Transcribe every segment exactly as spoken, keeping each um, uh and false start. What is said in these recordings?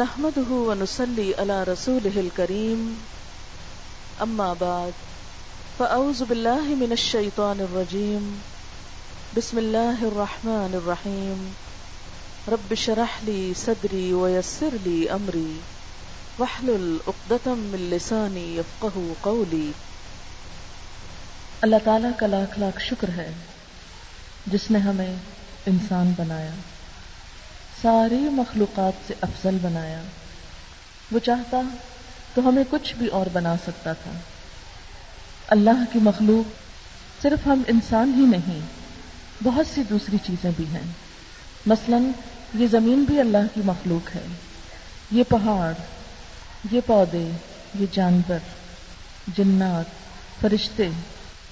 نحمده ونصلي على رسوله الكريم اما بعد فاعوذ بالله من الشيطان الرجيم بسم الله الرحمن الرحيم رب اشرح لي صدري ويسر لي امري واحلل عقدة من لساني يفقهوا قولي. اللہ تعالیٰ کا لاکھ لاکھ شکر ہے جس نے ہمیں انسان بنایا، ساری مخلوقات سے افضل بنایا. وہ چاہتا تو ہمیں کچھ بھی اور بنا سکتا تھا. اللہ کی مخلوق صرف ہم انسان ہی نہیں، بہت سی دوسری چیزیں بھی ہیں. مثلا یہ زمین بھی اللہ کی مخلوق ہے، یہ پہاڑ، یہ پودے، یہ جانور، جنات، فرشتے،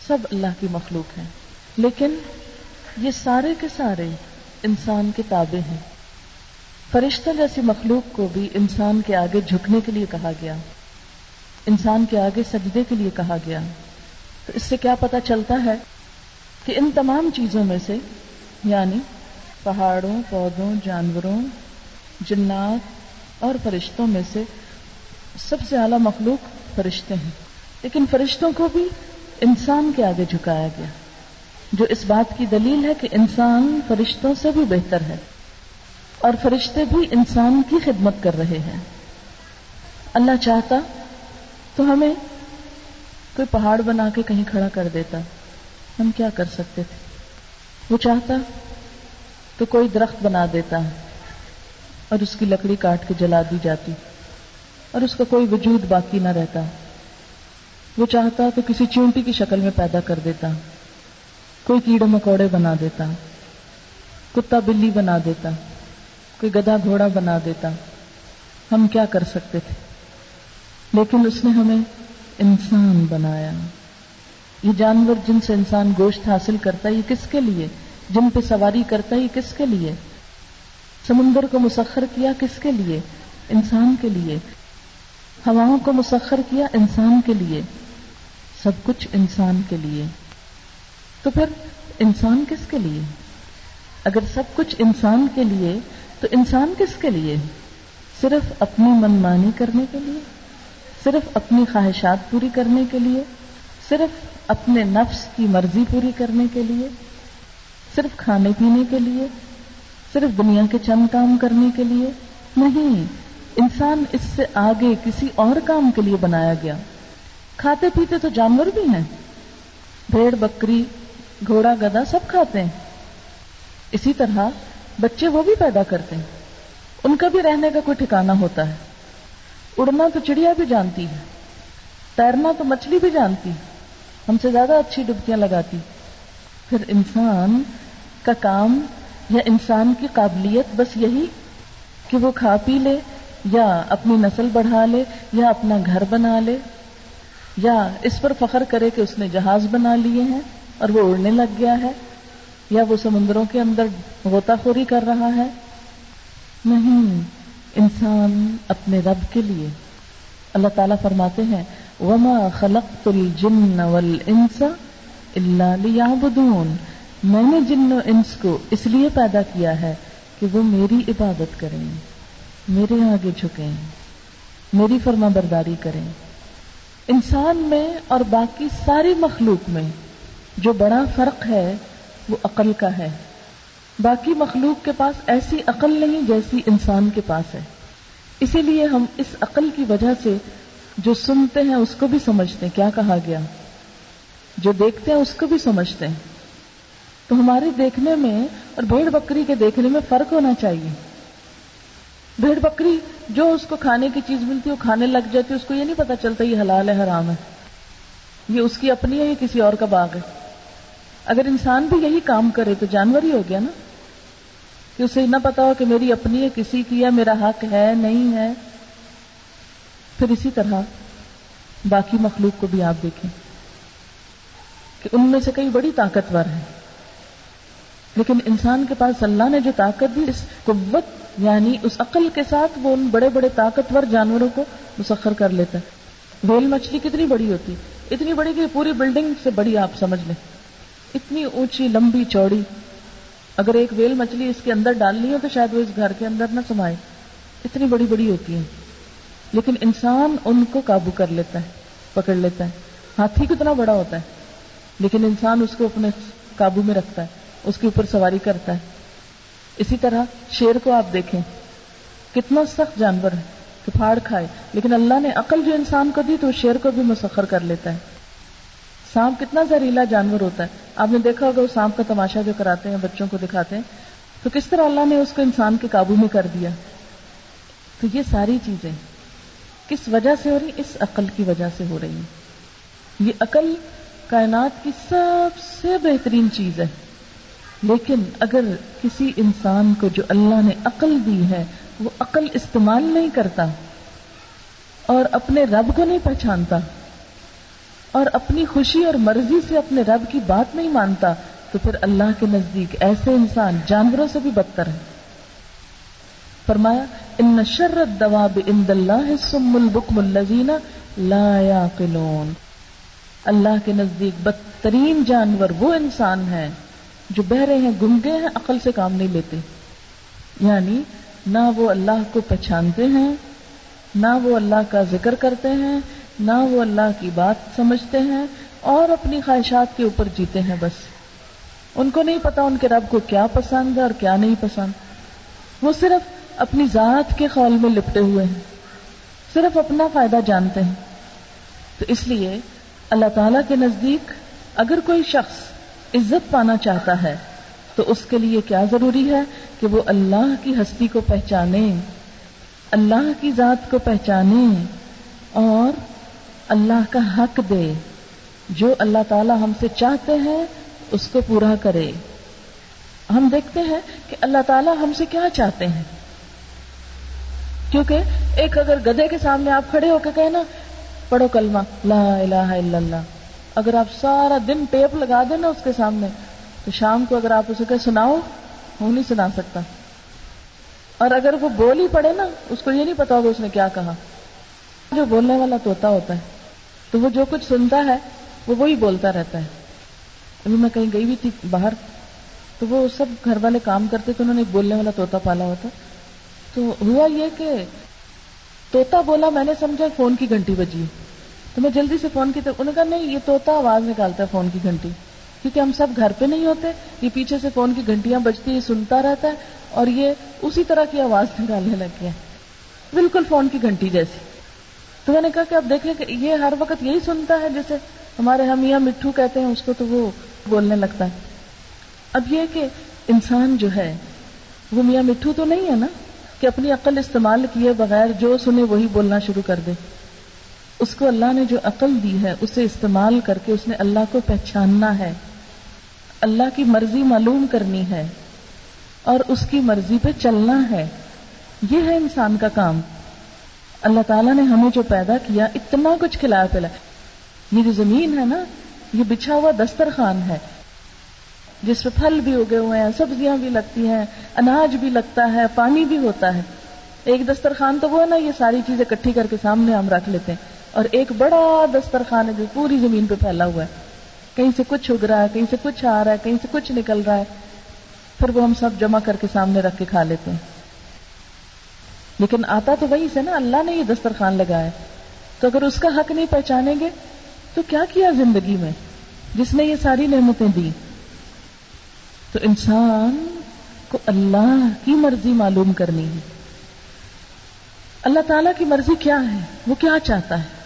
سب اللہ کی مخلوق ہیں. لیکن یہ سارے کے سارے انسان کے تابع ہیں. فرشتہ جیسی مخلوق کو بھی انسان کے آگے جھکنے کے لیے کہا گیا، انسان کے آگے سجدے کے لیے کہا گیا. تو اس سے کیا پتہ چلتا ہے کہ ان تمام چیزوں میں سے، یعنی پہاڑوں، پودوں، جانوروں، جنات اور فرشتوں میں سے سب سے اعلیٰ مخلوق فرشتے ہیں. لیکن فرشتوں کو بھی انسان کے آگے جھکایا گیا، جو اس بات کی دلیل ہے کہ انسان فرشتوں سے بھی بہتر ہے اور فرشتے بھی انسان کی خدمت کر رہے ہیں. اللہ چاہتا تو ہمیں کوئی پہاڑ بنا کے کہیں کھڑا کر دیتا، ہم کیا کر سکتے تھے. وہ چاہتا تو کوئی درخت بنا دیتا اور اس کی لکڑی کاٹ کے جلا دی جاتی اور اس کا کوئی وجود باقی نہ رہتا. وہ چاہتا تو کسی چونٹی کی شکل میں پیدا کر دیتا، کوئی کیڑے مکوڑے بنا دیتا، کتا بلی بنا دیتا، کوئی گدھا گھوڑا بنا دیتا، ہم کیا کر سکتے تھے. لیکن اس نے ہمیں انسان بنایا. یہ جانور جن سے انسان گوشت حاصل کرتا ہے، یہ کس کے لیے؟ جن پہ سواری کرتا ہے، یہ کس کے لیے؟ سمندر کو مسخر کیا کس کے لیے؟ انسان کے لیے. ہواؤں کو مسخر کیا انسان کے لیے. سب کچھ انسان کے لیے. تو پھر انسان کس کے لیے؟ اگر سب کچھ انسان کے لیے تو انسان کس کے لیے؟ صرف اپنی منمانی کرنے کے لیے، صرف اپنی خواہشات پوری کرنے کے لیے، صرف اپنے نفس کی مرضی پوری کرنے کے لیے، صرف کھانے پینے کے لیے، صرف دنیا کے چند کام کرنے کے لیے نہیں. انسان اس سے آگے کسی اور کام کے لیے بنایا گیا. کھاتے پیتے تو جانور بھی ہیں، بھیڑ بکری گھوڑا گدھا سب کھاتے ہیں. اسی طرح بچے وہ بھی پیدا کرتے ہیں، ان کا بھی رہنے کا کوئی ٹھکانہ ہوتا ہے. اڑنا تو چڑیا بھی جانتی ہے، تیرنا تو مچھلی بھی جانتی، ہم سے زیادہ اچھی ڈبکیاں لگاتی. پھر انسان کا کام یا انسان کی قابلیت بس یہی کہ وہ کھا پی لے، یا اپنی نسل بڑھا لے، یا اپنا گھر بنا لے، یا اس پر فخر کرے کہ اس نے جہاز بنا لیے ہیں اور وہ اڑنے لگ گیا ہے، یا وہ سمندروں کے اندر غوطہ خوری کر رہا ہے. نہیں، انسان اپنے رب کے لیے. اللہ تعالیٰ فرماتے ہیں وَمَا خَلَقْتُ الْجِنَّ وَالْإِنسَ إِلَّا لِيَعْبُدُونَ، میں نے جن و انس کو اس لیے پیدا کیا ہے کہ وہ میری عبادت کریں، میرے آگے جھکیں، میری فرما برداری کریں. انسان میں اور باقی ساری مخلوق میں جو بڑا فرق ہے وہ عقل کا ہے. باقی مخلوق کے پاس ایسی عقل نہیں جیسی انسان کے پاس ہے. اسی لیے ہم اس عقل کی وجہ سے جو سنتے ہیں اس کو بھی سمجھتے ہیں، کیا کہا گیا، جو دیکھتے ہیں اس کو بھی سمجھتے ہیں. تو ہمارے دیکھنے میں اور بھیڑ بکری کے دیکھنے میں فرق ہونا چاہیے. بھیڑ بکری جو اس کو کھانے کی چیز ملتی ہے وہ کھانے لگ جاتی ہے، اس کو یہ نہیں پتا چلتا یہ حلال ہے حرام ہے، یہ اس کی اپنی ہے یا کسی اور کا باغ ہے. اگر انسان بھی یہی کام کرے تو جانور ہی ہو گیا نا، کہ اسے نہ پتا ہو کہ میری اپنی ہے کسی کی ہے، میرا حق ہے نہیں ہے. پھر اسی طرح باقی مخلوق کو بھی آپ دیکھیں کہ ان میں سے کئی بڑی طاقتور ہیں، لیکن انسان کے پاس اللہ نے جو طاقت دی، اس قوت یعنی اس عقل کے ساتھ وہ ان بڑے بڑے طاقتور جانوروں کو مسخر کر لیتا ہے. ویل مچھلی کتنی بڑی ہوتی، اتنی بڑی کہ پوری بلڈنگ سے بڑی آپ سمجھ لیں، اتنی اونچی لمبی چوڑی. اگر ایک ویل مچھلی اس کے اندر ڈالنی ہو تو شاید وہ اس گھر کے اندر نہ سمائے، اتنی بڑی بڑی ہوتی ہیں، لیکن انسان ان کو قابو کر لیتا ہے، پکڑ لیتا ہے. ہاتھی کتنا بڑا ہوتا ہے، لیکن انسان اس کو اپنے قابو میں رکھتا ہے، اس کے اوپر سواری کرتا ہے. اسی طرح شیر کو آپ دیکھیں، کتنا سخت جانور ہے کہ پھاڑ کھائے، لیکن اللہ نے عقل جو انسان کو دی تو شیر کو بھی مسخر کر لیتا ہے. سانپ کتنا زہریلا جانور ہوتا ہے، آپ نے دیکھا ہوگا وہ سانپ کا تماشا جو کراتے ہیں، بچوں کو دکھاتے ہیں، تو کس طرح اللہ نے اس کو انسان کے قابو میں کر دیا. تو یہ ساری چیزیں کس وجہ سے ہو رہی ہیں؟ اس عقل کی وجہ سے ہو رہی ہیں. یہ عقل کائنات کی سب سے بہترین چیز ہے، لیکن اگر کسی انسان کو جو اللہ نے عقل دی ہے وہ عقل استعمال نہیں کرتا اور اپنے رب کو نہیں پہچانتا اور اپنی خوشی اور مرضی سے اپنے رب کی بات نہیں مانتا، تو پھر اللہ کے نزدیک ایسے انسان جانوروں سے بھی بدتر ہے. فرمایا ان شر الدواب عند اللہ الصم البکم الذین لا یعقلون. اللہ کے نزدیک بدترین جانور وہ انسان ہیں جو بہرے ہیں، گنگے ہیں، عقل سے کام نہیں لیتے. یعنی نہ وہ اللہ کو پہچانتے ہیں، نہ وہ اللہ کا ذکر کرتے ہیں، نہ وہ اللہ کی بات سمجھتے ہیں، اور اپنی خواہشات کے اوپر جیتے ہیں. بس ان کو نہیں پتا ان کے رب کو کیا پسند ہے اور کیا نہیں پسند. وہ صرف اپنی ذات کے خیال میں لپٹے ہوئے ہیں، صرف اپنا فائدہ جانتے ہیں. تو اس لیے اللہ تعالیٰ کے نزدیک اگر کوئی شخص عزت پانا چاہتا ہے تو اس کے لیے کیا ضروری ہے کہ وہ اللہ کی ہستی کو پہچانے، اللہ کی ذات کو پہچانے اور اللہ کا حق دے. جو اللہ تعالیٰ ہم سے چاہتے ہیں اس کو پورا کرے. ہم دیکھتے ہیں کہ اللہ تعالیٰ ہم سے کیا چاہتے ہیں، کیونکہ ایک اگر گدھے کے سامنے آپ کھڑے ہو کے کہنا پڑھو کلمہ لا الہ الا اللہ، اگر آپ سارا دن ٹیپ لگا دیں نا اس کے سامنے، تو شام کو اگر آپ اسے کہ سناؤ، وہ نہیں سنا سکتا. اور اگر وہ بول ہی پڑے نا، اس کو یہ نہیں پتا ہوگا اس نے کیا کہا. جو بولنے والا طوطا ہوتا ہے تو وہ جو کچھ سنتا ہے وہ وہی بولتا رہتا ہے. ابھی میں کہیں گئی بھی تھی باہر، تو وہ سب گھر والے کام کرتے تو انہوں نے ایک بولنے والا طوطا پالا ہوتا. تو ہوا یہ کہ طوطا بولا، میں نے سمجھا فون کی گھنٹی بجی، تو میں جلدی سے فون کی طرف. انہوں نے کہا نہیں، یہ طوطا آواز نکالتا ہے فون کی گھنٹی، کیونکہ ہم سب گھر پہ نہیں ہوتے، یہ پیچھے سے فون کی گھنٹیاں بجتی، یہ سنتا رہتا ہے اور یہ اسی طرح کی آواز نکالنے لگی ہے، بالکل فون کی گھنٹی جیسی. تو میں نے کہا کہ آپ دیکھیں کہ یہ ہر وقت یہی سنتا ہے، جیسے ہمارے ہم یہاں مٹھو کہتے ہیں اس کو، تو وہ بولنے لگتا ہے. اب یہ کہ انسان جو ہے وہ میاں مٹھو تو نہیں ہے نا کہ اپنی عقل استعمال کیے بغیر جو سنے وہی بولنا شروع کر دے. اس کو اللہ نے جو عقل دی ہے اسے استعمال کر کے اس نے اللہ کو پہچاننا ہے، اللہ کی مرضی معلوم کرنی ہے اور اس کی مرضی پہ چلنا ہے. یہ ہے انسان کا کام. اللہ تعالیٰ نے ہمیں جو پیدا کیا، اتنا کچھ کھلایا پلایا. یہ جو زمین ہے نا، یہ بچھا ہوا دسترخوان ہے جس پہ پھل بھی اگے ہوئے ہیں، سبزیاں بھی لگتی ہیں، اناج بھی لگتا ہے، پانی بھی ہوتا ہے. ایک دسترخوان تو وہ ہے نا، یہ ساری چیزیں اکٹھی کر کے سامنے ہم رکھ لیتے ہیں، اور ایک بڑا دسترخوان ہے جو پوری زمین پہ پھیلا ہوا ہے. کہیں سے کچھ اگ رہا ہے، کہیں سے کچھ آ رہا ہے، کہیں سے کچھ نکل رہا ہے، پھر وہ ہم سب جمع کر کے سامنے رکھ کے کھا لیتے ہیں. لیکن آتا تو وہیں سے نا، اللہ نے یہ دسترخوان لگایا. تو اگر اس کا حق نہیں پہچانیں گے تو کیا کیا زندگی میں جس نے یہ ساری نعمتیں دی. تو انسان کو اللہ کی مرضی معلوم کرنی ہے. اللہ تعالیٰ کی مرضی کیا ہے، وہ کیا چاہتا ہے،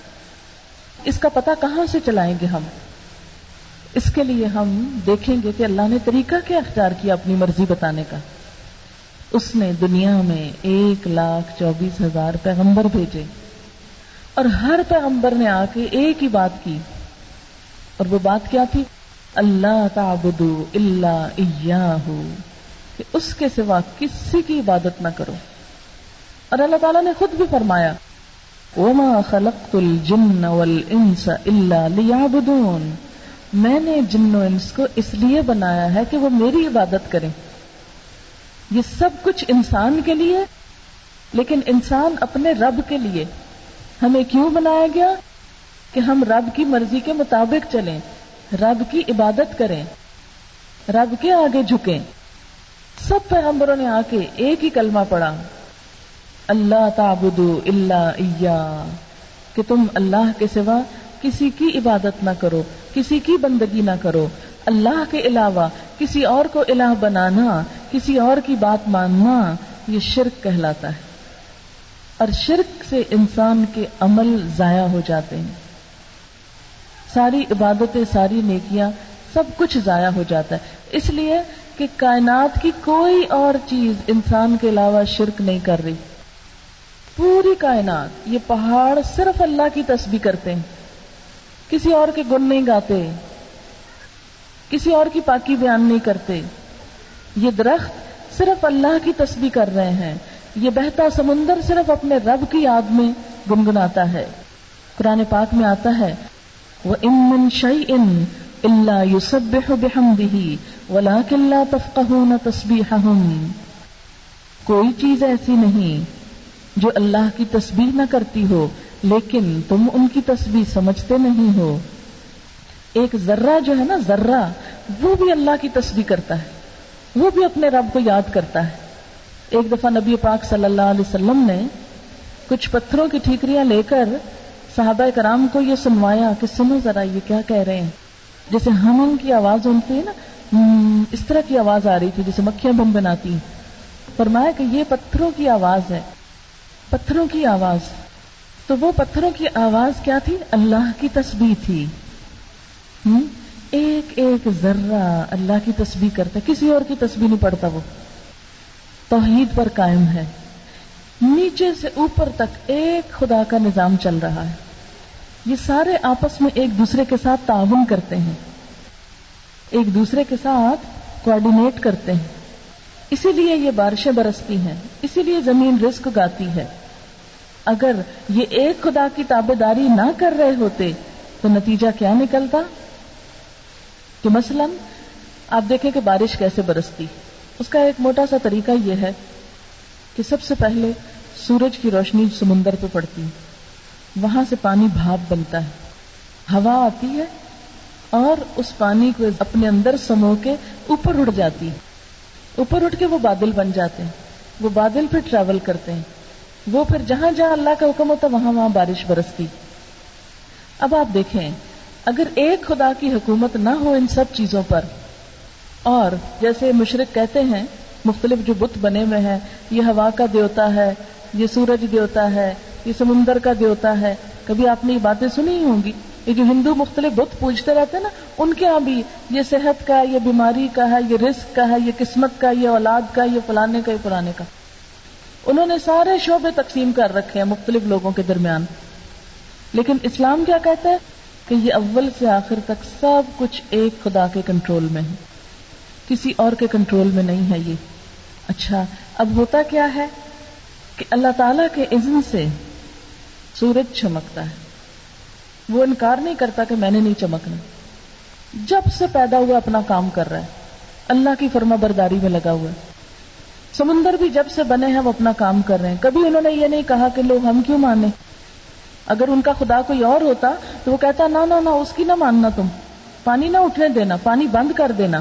اس کا پتہ کہاں سے چلائیں گے ہم. اس کے لیے ہم دیکھیں گے کہ اللہ نے طریقہ کیا اختیار کیا اپنی مرضی بتانے کا. اس نے دنیا میں ایک لاکھ چوبیس ہزار پیغمبر بھیجے، اور ہر پیغمبر نے آ کے ایک ہی بات کی، اور وہ بات کیا تھی؟ اللہ تعبدوا الا ایاہ، کہ اس کے سوا کسی کی عبادت نہ کرو. اور اللہ تعالیٰ نے خود بھی فرمایا وَمَا خَلَقْتُ الْجِنَّ وَالْإِنسَ إِلَّا لِيَعْبُدُونَ، میں نے جن و انس کو اس لیے بنایا ہے کہ وہ میری عبادت کریں. یہ سب کچھ انسان کے لیے، لیکن انسان اپنے رب کے لیے. ہمیں کیوں بنایا گیا؟ کہ ہم رب کی مرضی کے مطابق چلیں، رب کی عبادت کریں، رب کے آگے جھکیں. سب پیغمبروں نے آ کے ایک ہی کلمہ پڑھا، اللہ تعبدو الا ایاہ، کہ تم اللہ کے سوا کسی کی عبادت نہ کرو، کسی کی بندگی نہ کرو۔ اللہ کے علاوہ کسی اور کو الہ بنانا، کسی اور کی بات ماننا، یہ شرک کہلاتا ہے، اور شرک سے انسان کے عمل ضائع ہو جاتے ہیں، ساری عبادتیں، ساری نیکیاں، سب کچھ ضائع ہو جاتا ہے، اس لیے کہ کائنات کی کوئی اور چیز انسان کے علاوہ شرک نہیں کر رہی۔ پوری کائنات، یہ پہاڑ صرف اللہ کی تسبیح کرتے ہیں، کسی اور کے گن نہیں گاتے، کسی اور کی پاکی بیان نہیں کرتے، یہ درخت صرف اللہ کی تسبیح کر رہے ہیں، یہ بہتا سمندر صرف اپنے رب کی یاد میں گنگناتا ہے۔ قرآن پاک میں آتا ہے وَإِن مِّن شَيْءٍ إِلَّا يُسَبِّحُ بِحَمْدِهِ وَلَٰكِن لَّا تَفْقَهُونَ تَسْبِيحَهُمْ، کوئی چیز ایسی نہیں جو اللہ کی تسبیح نہ کرتی ہو، لیکن تم ان کی تسبیح سمجھتے نہیں ہو۔ ایک ذرہ جو ہے نا، ذرہ، وہ بھی اللہ کی تسبیح کرتا ہے، وہ بھی اپنے رب کو یاد کرتا ہے۔ ایک دفعہ نبی پاک صلی اللہ علیہ وسلم نے کچھ پتھروں کی ٹھیکریاں لے کر صحابہ کرام کو یہ سنوایا کہ سنو ذرا یہ کیا کہہ رہے ہیں، جیسے ہم ان کی آواز ہوتی ہے نا، اس طرح کی آواز آ رہی تھی جیسے مکھیاں بن بناتی ہیں۔ فرمایا کہ یہ پتھروں کی آواز ہے، پتھروں کی آواز، تو وہ پتھروں کی آواز کیا تھی؟ اللہ کی تسبیح تھی۔ ایک ایک ذرہ اللہ کی تسبیح کرتا، کسی اور کی تسبیح نہیں پڑھتا، وہ توحید پر قائم ہے۔ نیچے سے اوپر تک ایک خدا کا نظام چل رہا ہے، یہ سارے آپس میں ایک دوسرے کے ساتھ تعاون کرتے ہیں، ایک دوسرے کے ساتھ کوارڈینیٹ کرتے ہیں، اسی لیے یہ بارشیں برستی ہیں، اسی لیے زمین رزق اگاتی ہے۔ اگر یہ ایک خدا کی تابعداری نہ کر رہے ہوتے تو نتیجہ کیا نکلتا؟ کہ مثلا آپ دیکھیں کہ بارش کیسے برستی، اس کا ایک موٹا سا طریقہ یہ ہے کہ سب سے پہلے سورج کی روشنی سمندر پہ پڑتی ہے، وہاں سے پانی بھاپ بنتا ہے، ہوا آتی ہے اور اس پانی کو اپنے اندر سمو کے اوپر اڑ جاتی ہے، اوپر اٹھ کے وہ بادل بن جاتے ہیں، وہ بادل پھر ٹریول کرتے ہیں، وہ پھر جہاں جہاں اللہ کا حکم ہوتا وہاں وہاں بارش برستی۔ اب آپ دیکھیں، اگر ایک خدا کی حکومت نہ ہو ان سب چیزوں پر، اور جیسے مشرک کہتے ہیں مختلف جو بت بنے ہوئے ہیں، یہ ہوا کا دیوتا ہے، یہ سورج دیوتا ہے، یہ سمندر کا دیوتا ہے، کبھی آپ نے یہ باتیں سنی ہی ہوں گی۔ یہ جو ہندو مختلف بت پوجتے رہتے ہیں نا، ان کے ہاں بھی یہ صحت کا، یہ بیماری کا ہے، یہ رزق کا ہے، یہ قسمت کا، یہ اولاد کا، یہ فلانے کا، یہ فلانے کا، انہوں نے سارے شعبے تقسیم کر رکھے ہیں مختلف لوگوں کے درمیان۔ لیکن اسلام کیا کہتا ہے کہ یہ اول سے آخر تک سب کچھ ایک خدا کے کنٹرول میں ہے، کسی اور کے کنٹرول میں نہیں ہے یہ۔ اچھا، اب ہوتا کیا ہے کہ اللہ تعالیٰ کے اذن سے سورج چمکتا ہے، وہ انکار نہیں کرتا کہ میں نے نہیں چمکنا، جب سے پیدا ہوا اپنا کام کر رہا ہے، اللہ کی فرما برداری میں لگا ہوا ہے۔ سمندر بھی جب سے بنے ہیں وہ اپنا کام کر رہے ہیں، کبھی انہوں نے یہ نہیں کہا کہ لوگ ہم کیوں مانیں۔ اگر ان کا خدا کوئی اور ہوتا تو وہ کہتا نہ نہ نہ، اس کی نہ ماننا، تم پانی نہ اٹھنے دینا، پانی بند کر دینا۔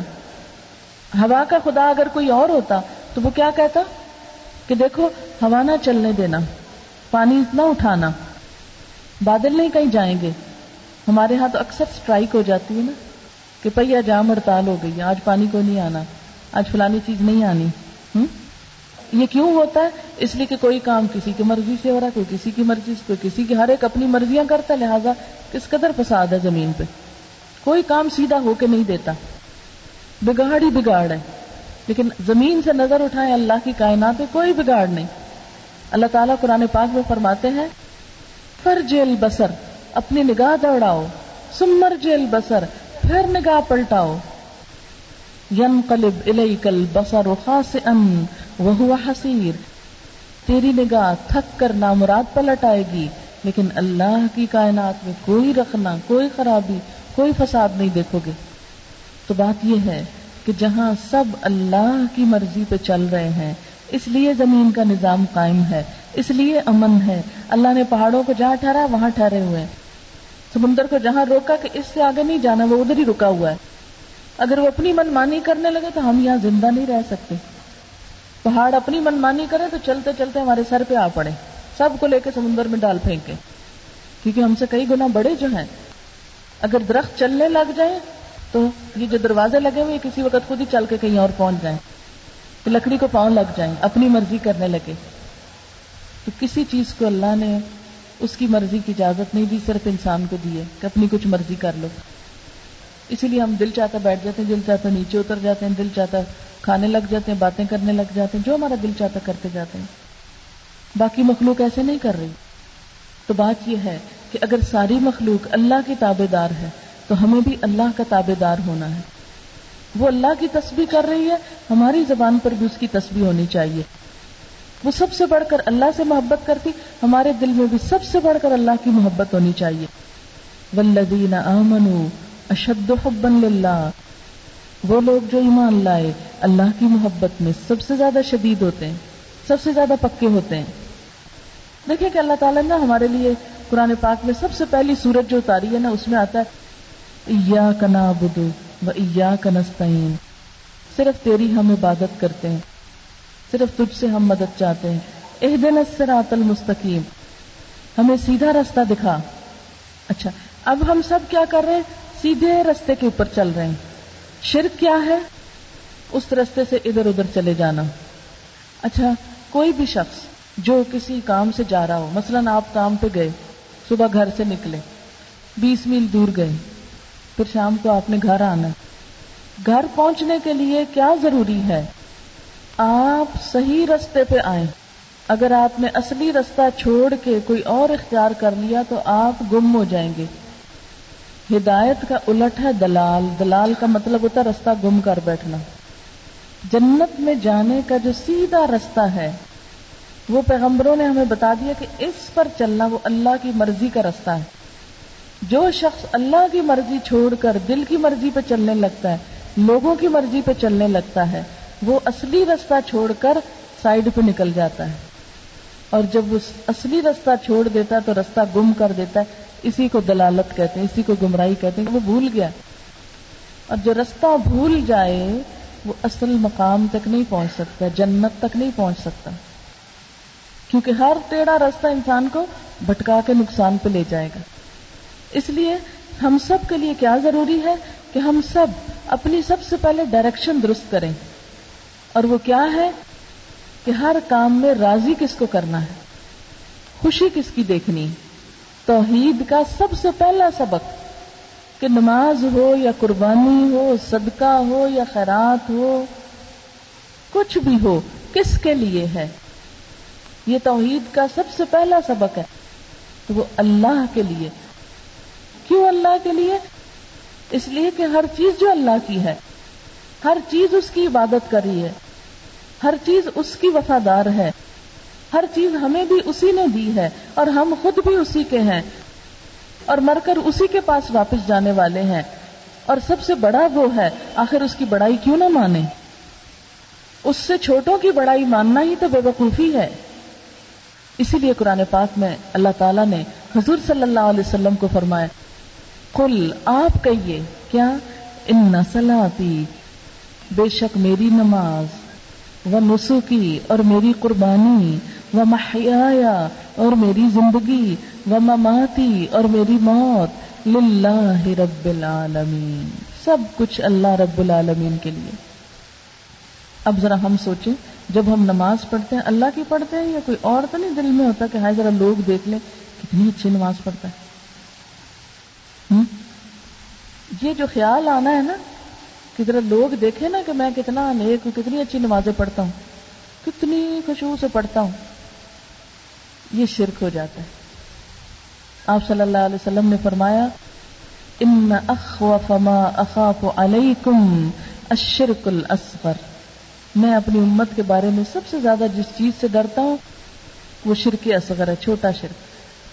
ہوا کا خدا اگر کوئی اور ہوتا تو وہ کیا کہتا کہ دیکھو ہوا نہ چلنے دینا، پانی نہ اٹھانا، بادل نہیں کہیں جائیں گے۔ ہمارے ہاں تو اکثر سٹرائک ہو جاتی ہے نا کہ پہیا جام ہڑتال ہو گئی، آج پانی کو نہیں آنا، آج فلانی چیز نہیں آنی۔ ہوں یہ کیوں ہوتا ہے؟ اس لیے کہ کوئی کام کسی کی مرضی سے ہو رہا ہے، کوئی کسی کی مرضی سے، کوئی کسی کی، ہر ایک اپنی مرضیاں کرتا ہے، لہٰذا کس قدر فساد ہے زمین پہ، کوئی کام سیدھا ہو کے نہیں دیتا، بگاڑ ہی بگاڑ ہے۔ لیکن زمین سے نظر اٹھائیں اللہ کی کائنات پہ، کوئی بگاڑ نہیں۔ اللہ تعالیٰ قرآن پاک میں فرماتے ہیں فرج البصر، اپنی نگاہ دوڑاؤ، سمرج البصر، پھر نگاہ پلٹاؤ، ینقلب الیک البصر خاسئا وہو حسیر، تیری نگاہ تھک کر نامراد پلٹ آئے گی، لیکن اللہ کی کائنات میں کوئی رکھنا، کوئی خرابی، کوئی فساد نہیں دیکھو گے۔ تو بات یہ ہے کہ جہاں سب اللہ کی مرضی پہ چل رہے ہیں، اس لیے زمین کا نظام قائم ہے، اس لیے امن ہے۔ اللہ نے پہاڑوں کو جہاں ٹھہرا وہاں ٹھہرے ہوئے ہیں، سمندر کو جہاں روکا کہ اس سے آگے نہیں جانا، وہ ادھر ہی رکا ہوا ہے۔ اگر وہ اپنی من مانی کرنے لگے تو ہم یہاں زندہ نہیں رہ سکتے۔ پہاڑ اپنی منمانی کرے تو چلتے چلتے ہمارے سر پہ آ پڑے، سب کو لے کے سمندر میں ڈال پھینکے، کیونکہ ہم سے کئی گنا بڑے جو ہیں. اگر درخت چلنے لگ جائیں تو یہ جو دروازے لگے ہوئے کسی وقت خود ہی چل کے کہیں اور پہنچ جائیں، لکڑی کو پاؤں لگ جائیں، اپنی مرضی کرنے لگے. تو کسی چیز کو اللہ نے اس کی مرضی کی اجازت نہیں دی، صرف انسان کو دی ہے کہ اپنی کچھ مرضی کر لو. اسی لیے ہم دل چاہتا بیٹھ جاتے ہیں، دل چاہتا نیچے اتر جاتے ہیں، دل چاہتا کھانے لگ جاتے ہیں، باتیں کرنے لگ جاتے ہیں، جو ہمارا دل چاہتا کرتے جاتے ہیں. باقی مخلوق ایسے نہیں کر رہی. تو بات یہ ہے کہ اگر ساری مخلوق اللہ کی تابع دار ہے تو ہمیں بھی اللہ کا تابع دار ہونا ہے. وہ اللہ کی تسبیح کر رہی ہے، ہماری زبان پر بھی اس کی تسبیح ہونی چاہیے. وہ سب سے بڑھ کر اللہ سے محبت کرتی، ہمارے دل میں بھی سب سے بڑھ کر اللہ کی محبت ہونی چاہیے. والذین آمنوا اشد حبا للہ، وہ لوگ جو ایمان لائے اللہ کی محبت میں سب سے زیادہ شدید ہوتے ہیں، سب سے زیادہ پکے ہوتے ہیں. دیکھیں کہ اللہ تعالیٰ نے ہمارے لیے قرآن پاک میں سب سے پہلی سورت جو اتاری ہے نا، اس میں آتا ہے ایاک نعبد و ایاک نستعین، صرف تیری ہم عبادت کرتے ہیں، صرف تجھ سے ہم مدد چاہتے ہیں. اہدنا الصراط المستقیم، ہمیں سیدھا رستہ دکھا. اچھا، اب ہم سب کیا کر رہے ہیں؟ سیدھے رستے کے اوپر چل رہے ہیں. شرک کیا ہے؟ اس راستے سے ادھر ادھر چلے جانا. اچھا، کوئی بھی شخص جو کسی کام سے جا رہا ہو، مثلاً آپ کام پہ گئے، صبح گھر سے نکلے، بیس میل دور گئے، پھر شام کو آپ نے گھر آنا. گھر پہنچنے کے لیے کیا ضروری ہے؟ آپ صحیح رستے پہ آئیں. اگر آپ نے اصلی رستہ چھوڑ کے کوئی اور اختیار کر لیا تو آپ گم ہو جائیں گے. ہدایت کا الٹ ہے دلال. دلال کا مطلب ہوتا ہے رستہ گم کر بیٹھنا. جنت میں جانے کا جو سیدھا رستہ ہے وہ پیغمبروں نے ہمیں بتا دیا کہ اس پر چلنا وہ اللہ کی مرضی کا رستہ ہے. جو شخص اللہ کی مرضی چھوڑ کر دل کی مرضی پہ چلنے لگتا ہے، لوگوں کی مرضی پہ چلنے لگتا ہے، وہ اصلی رستہ چھوڑ کر سائیڈ پہ نکل جاتا ہے. اور جب وہ اصلی رستہ چھوڑ دیتا ہے تو رستہ گم کر دیتا ہے. اسی کو دلالت کہتے ہیں، اسی کو گمراہی کہتے ہیں. وہ بھول گیا، اور جو رستہ بھول جائے وہ اصل مقام تک نہیں پہنچ سکتا، جنت تک نہیں پہنچ سکتا، کیونکہ ہر ٹیڑھا رستہ انسان کو بھٹکا کے نقصان پہ لے جائے گا. اس لیے ہم سب کے لیے کیا ضروری ہے کہ ہم سب اپنی سب سے پہلے ڈائریکشن درست کریں. اور وہ کیا ہے؟ کہ ہر کام میں راضی کس کو کرنا ہے، خوشی کس کی دیکھنی ہے. توحید کا سب سے پہلا سبق کہ نماز ہو یا قربانی ہو، صدقہ ہو یا خیرات ہو، کچھ بھی ہو، کس کے لیے ہے؟ یہ توحید کا سب سے پہلا سبق ہے. تو وہ اللہ کے لیے. کیوں اللہ کے لیے؟ اس لیے کہ ہر چیز جو اللہ کی ہے، ہر چیز اس کی عبادت کر رہی ہے، ہر چیز اس کی وفادار ہے، ہر چیز ہمیں بھی اسی نے دی ہے، اور ہم خود بھی اسی کے ہیں، اور مر کر اسی کے پاس واپس جانے والے ہیں. اور سب سے بڑا وہ ہے، آخر اس کی بڑائی کیوں نہ مانیں؟ اس سے چھوٹوں کی بڑائی ماننا ہی تو بے وقوفی ہے. اسی لیے قرآن پاک میں اللہ تعالیٰ نے حضور صلی اللہ علیہ وسلم کو فرمایا، قل، آپ کہیے کیا، ان صلاتی، بے شک میری نماز، و نسکی، اور میری قربانی، و محیایا، اور میری زندگی، و مماتی، اور میری موت، للہ رب العالمین، سب کچھ اللہ رب العالمین کے لیے. اب ذرا ہم سوچیں، جب ہم نماز پڑھتے ہیں اللہ کی پڑھتے ہیں یا کوئی اور تو نہیں دل میں ہوتا کہ ہاں ذرا لوگ دیکھ لیں کتنی اچھی نماز پڑھتا ہے؟ یہ جو خیال آنا ہے نا کہ ذرا لوگ دیکھیں نا کہ میں کتنا نیک ہوں، کتنی اچھی نمازیں پڑھتا ہوں، کتنی خشوع سے پڑھتا ہوں، یہ شرک ہو جاتا ہے. آپ صلی اللہ علیہ وسلم نے فرمایا، ان اخوف ما اخاف علیکم الشرک الاصغر، میں اپنی امت کے بارے میں سب سے زیادہ جس چیز سے ڈرتا ہوں وہ شرک اصغر ہے، چھوٹا شرک.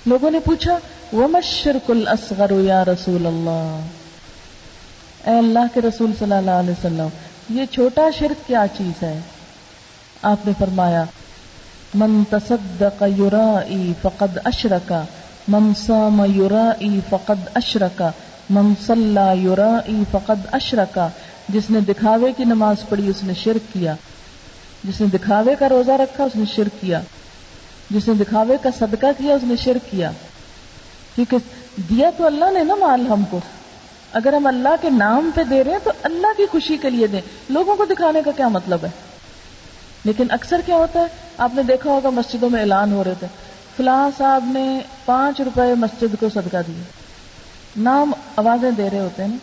لوگوں نے پوچھا، وما الشرک الاصغر یا رسول اللہ، اے اللہ کے رسول صلی اللہ علیہ وسلم یہ چھوٹا شرک کیا چیز ہے؟ آپ نے فرمایا، من تصدق یرائی فقد اشرک، من صام یرائی فقد اشرک، من صلی یرائی فقد اشرک، جس نے دکھاوے کی نماز پڑھی اس نے شرک کیا، جس نے دکھاوے کا روزہ رکھا اس نے شرک کیا، جس نے دکھاوے کا صدقہ کیا اس نے شرک کیا، کیونکہ دیا تو اللہ نے نا مال ہم کو، اگر ہم اللہ کے نام پہ دے رہے ہیں تو اللہ کی خوشی کے لیے دیں، لوگوں کو دکھانے کا کیا مطلب ہے؟ لیکن اکثر کیا ہوتا ہے، آپ نے دیکھا ہوگا مسجدوں میں اعلان ہو رہے تھے، فلاں صاحب نے پانچ روپے مسجد کو صدقہ دیے، نام آوازیں دے رہے ہوتے ہیں نا،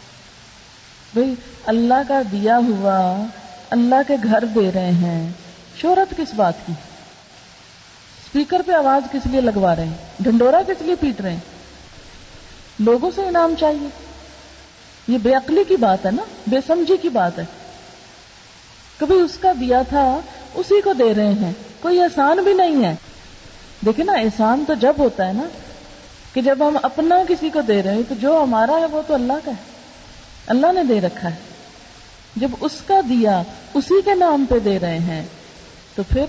بھئی اللہ کا دیا ہوا، اللہ کے گھر دے رہے ہیں، شہرت کس بات کی؟ اسپیکر پہ آواز کس لیے لگوا رہے ہیں؟ ڈھنڈورا کس لیے پیٹ رہے ہیں؟ لوگوں سے انعام چاہیے؟ یہ بے عقلی کی بات ہے نا، بے سمجھی کی بات ہے۔ کبھی اس کا دیا تھا اسی کو دے رہے ہیں، کوئی احسان بھی نہیں ہے۔ دیکھیں نا، احسان تو جب ہوتا ہے نا کہ جب ہم اپنا کسی کو دے رہے ہیں، تو جو ہمارا ہے وہ تو اللہ کا ہے، اللہ نے دے رکھا ہے، جب اس کا دیا اسی کے نام پہ دے رہے ہیں تو پھر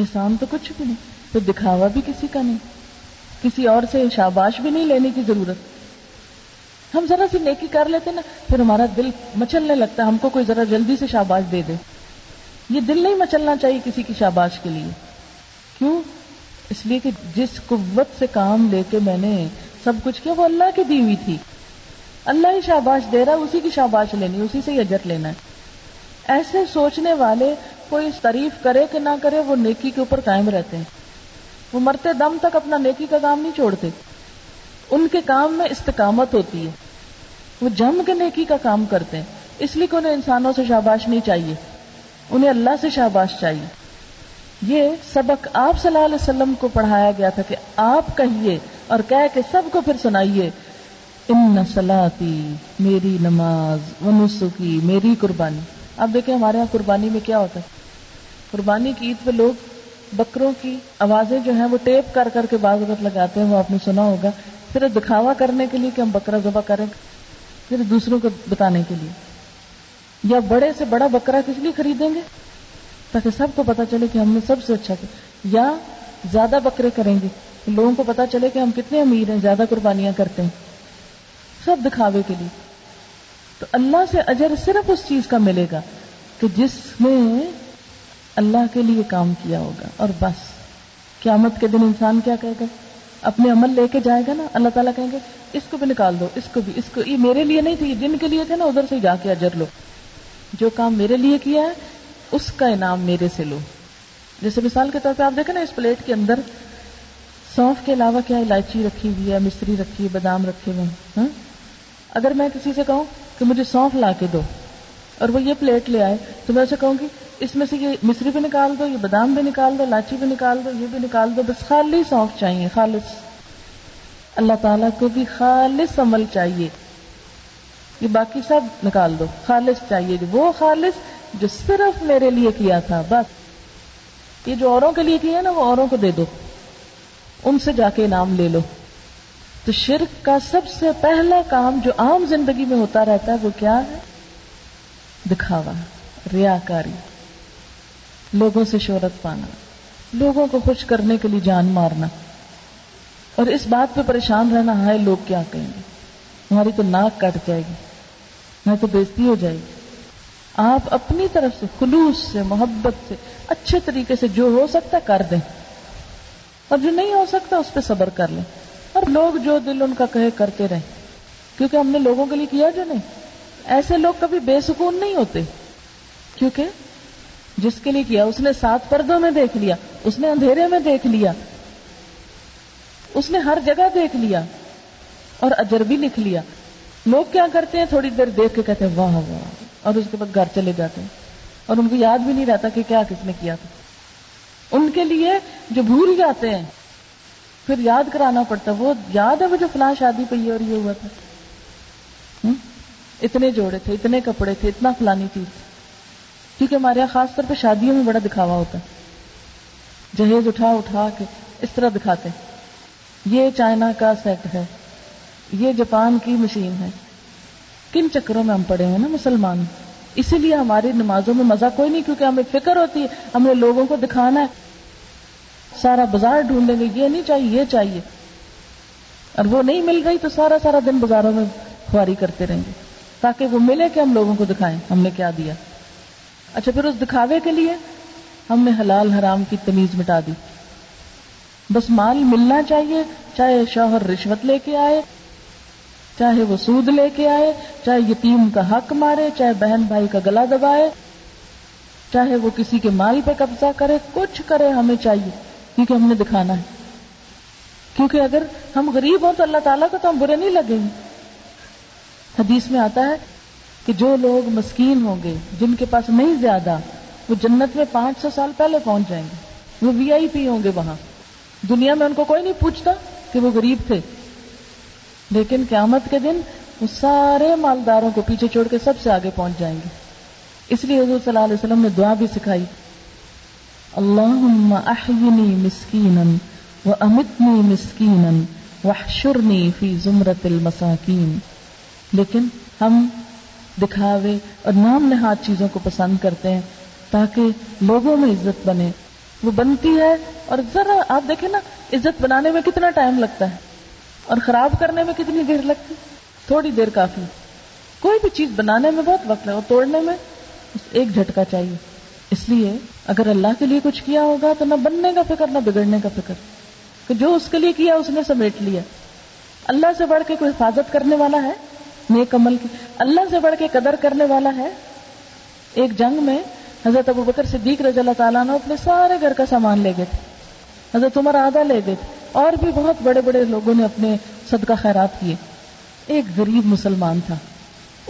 احسان تو کچھ بھی نہیں، پھر دکھاوا بھی کسی کا نہیں، کسی اور سے شاباش بھی نہیں لینے کی ضرورت۔ ہم ذرا سی نیکی کر لیتے نا، پھر ہمارا دل مچلنے لگتا ہے، ہم کو کوئی ذرا جلدی سے شاباش دے دے۔ یہ دل نہیں مچلنا چاہیے کسی کی شاباش کے لیے۔ کیوں؟ اس لیے کہ جس قوت سے کام لے کے میں نے سب کچھ کیا وہ اللہ کی دی ہوئی تھی، اللہ ہی شاباش دے رہا ہے، اسی کی شاباش لینی، اسی سے ہی اجر لینا ہے۔ ایسے سوچنے والے کوئی تعریف کرے کہ نہ کرے وہ نیکی کے اوپر قائم رہتے ہیں، وہ مرتے دم تک اپنا نیکی کا کام نہیں چھوڑتے، ان کے کام میں استقامت ہوتی ہے، وہ جم کے نیکی کا کام کرتے ہیں، اس لیے کہ انہیں انسانوں سے شاباش نہیں چاہیے، انہیں اللہ سے شاباش چاہیے۔ یہ سبق آپ صلی اللہ علیہ وسلم کو پڑھایا گیا تھا کہ آپ کہیے اور کہہ کے سب کو پھر سنائیے، ان صلاتی، میری نماز، و نسکی، میری قربانی۔ آپ دیکھیں ہمارے یہاں قربانی میں کیا ہوتا ہے، قربانی کی عید پہ لوگ بکروں کی آوازیں جو ہیں وہ ٹیپ کر کر کے بعض وقت لگاتے ہیں، وہ آپ نے سنا ہوگا، صرف دکھاوا کرنے کے لیے کہ ہم بکرا ذبح کریں، پھر دوسروں کو بتانے کے لیے۔ یا بڑے سے بڑا بکرا کس لیے خریدیں گے؟ تاکہ سب کو پتہ چلے کہ ہم نے سب سے اچھا کیا، یا زیادہ بکرے کریں گے لوگوں کو پتہ چلے کہ ہم کتنے امیر ہیں، زیادہ قربانیاں کرتے ہیں، سب دکھاوے کے لیے۔ تو اللہ سے اجر صرف اس چیز کا ملے گا کہ جس نے اللہ کے لیے کام کیا ہوگا، اور بس قیامت کے دن انسان کیا کہے گا؟ اپنے عمل لے کے جائے گا نا، اللہ تعالیٰ کہیں گے اس کو بھی نکال دو، اس کو بھی، اس کو، یہ میرے لیے نہیں تھی، جن کے لیے تھے نا ادھر سے جا کے اجر لو، جو کام میرے لیے کیا ہے اس کا انعام میرے سے لو۔ جیسے مثال کے طور پہ آپ دیکھیں نا، اس پلیٹ کے اندر سونف کے علاوہ کیا الائچی رکھی ہوئی ہے، مصری رکھی ہے، بادام رکھے ہوئے ہیں۔ اگر میں کسی سے کہوں کہ مجھے سونف لا کے دو اور وہ یہ پلیٹ لے آئے، تو میں اسے کہوں گی اس میں سے یہ مصری بھی نکال دو، یہ بادام بھی نکال دو، لاچی بھی نکال دو، یہ بھی نکال دو، بس خالی سونف چاہیے، خالص۔ اللہ تعالیٰ کو بھی خالص عمل چاہیے، یہ باقی سب نکال دو، خالص چاہیے، وہ خالص جو صرف میرے لیے کیا تھا، بس۔ یہ جو اوروں کے لیے کیا ہے نا وہ اوروں کو دے دو، ان سے جا کے انعام لے لو۔ تو شرک کا سب سے پہلا کام جو عام زندگی میں ہوتا رہتا ہے وہ کیا ہے؟ دکھاوا، ریاکاری، لوگوں سے شہرت پانا، لوگوں کو خوش کرنے کے لیے جان مارنا، اور اس بات پہ پریشان رہنا ہائے لوگ کیا کہیں گے، ہماری تو ناک کٹ جائے گی، ہماری تو بےزتی ہو جائے گی۔ آپ اپنی طرف سے خلوص سے، محبت سے، اچھے طریقے سے جو ہو سکتا کر دیں، اور جو نہیں ہو سکتا اس پہ صبر کر لیں، اور لوگ جو دل ان کا کہے کرتے رہیں، کیونکہ ہم نے لوگوں کے لیے کیا جو نہیں۔ ایسے لوگ کبھی بے سکون نہیں ہوتے، کیونکہ جس کے لیے کیا اس نے سات پردوں میں دیکھ لیا، اس نے اندھیرے میں دیکھ لیا، اس نے ہر جگہ دیکھ لیا اور اجر بھی لکھ لیا۔ لوگ کیا کرتے ہیں، تھوڑی دیر دیکھ کے کہتے ہیں واہ واہ، اور اس کے بعد گھر چلے جاتے ہیں، اور ان کو یاد بھی نہیں رہتا کہ کیا کس نے کیا تھا۔ ان کے لیے جو بھول جاتے ہیں پھر یاد کرانا پڑتا، وہ یاد ہے وہ جو فلاں شادی پہ یہ اور یہ ہوا تھا، اتنے جوڑے تھے، اتنے کپڑے تھے، اتنا فلانی چیز تھی۔ کیونکہ ہمارے یہاں خاص طور پہ شادیوں میں بڑا دکھاوا ہوتا ہے، جہیز اٹھا اٹھا کے اس طرح دکھاتے ہیں، یہ چائنا کا سیٹ ہے، یہ جاپان کی مشین ہے۔ کن چکروں میں ہم پڑے ہیں نا مسلمان، اسی لیے ہماری نمازوں میں مزہ کوئی نہیں، کیونکہ ہمیں فکر ہوتی ہے ہم نے لوگوں کو دکھانا ہے، سارا بازار ڈھونڈیں گے، یہ نہیں چاہیے، یہ چاہیے، اور وہ نہیں مل گئی تو سارا سارا دن بازاروں میں خواری کرتے رہیں گے، تاکہ وہ ملے کہ ہم لوگوں کو دکھائیں ہم نے کیا دیا۔ اچھا، پھر اس دکھاوے کے لیے ہم نے حلال حرام کی تمیز مٹا دی. بس مال ملنا چاہیے، چاہے شوہر رشوت لے کے آئے، چاہے وہ سود لے کے آئے، چاہے یتیم کا حق مارے، چاہے بہن بھائی کا گلا دبائے، چاہے وہ کسی کے مال پہ قبضہ کرے، کچھ کرے ہمیں چاہیے، کیونکہ ہم نے دکھانا ہے. کیونکہ اگر ہم غریب ہوں تو اللہ تعالیٰ کو تو ہم برے نہیں لگیں گے. حدیث میں آتا ہے کہ جو لوگ مسکین ہوں گے، جن کے پاس نہیں زیادہ، وہ جنت میں پانچ سو سال پہلے پہنچ جائیں گے. وہ وی آئی پی ہوں گے وہاں. دنیا میں ان کو کوئی نہیں پوچھتا کہ وہ غریب تھے، لیکن قیامت کے دن وہ سارے مالداروں کو پیچھے چھوڑ کے سب سے آگے پہنچ جائیں گے. اس لیے حضور صلی اللہ علیہ وسلم نے دعا بھی سکھائی، اللہم احینی مسکینا وامتنی مسکینا واحشرنی فی زمرۃ المساکین. لیکن ہم دکھاوے اور نام نہاد چیزوں کو پسند کرتے ہیں تاکہ لوگوں میں عزت بنے. وہ بنتی ہے، اور ذرا آپ دیکھیں نا، عزت بنانے میں کتنا ٹائم لگتا ہے اور خراب کرنے میں کتنی دیر لگتی. تھوڑی دیر کافی. کوئی بھی چیز بنانے میں بہت وقت ہے اور توڑنے میں ایک جھٹکا چاہیے. اس لیے اگر اللہ کے لیے کچھ کیا ہوگا تو نہ بننے کا فکر، نہ بگڑنے کا فکر، کہ جو اس کے لیے کیا اس نے سمیٹ لیا. اللہ سے بڑھ کے کوئی حفاظت کرنے والا ہے نیک عمل کی؟ اللہ سے بڑھ کے قدر کرنے والا ہے؟ ایک جنگ میں حضرت ابو بکر صدیق رضی اللہ تعالیٰ عنہ اپنے سارے گھر کا سامان لے گئے تھے، حضرت عمر آدھا لے گئے تھے، اور بھی بہت بڑے بڑے لوگوں نے اپنے صدقہ خیرات کیے. ایک غریب مسلمان تھا،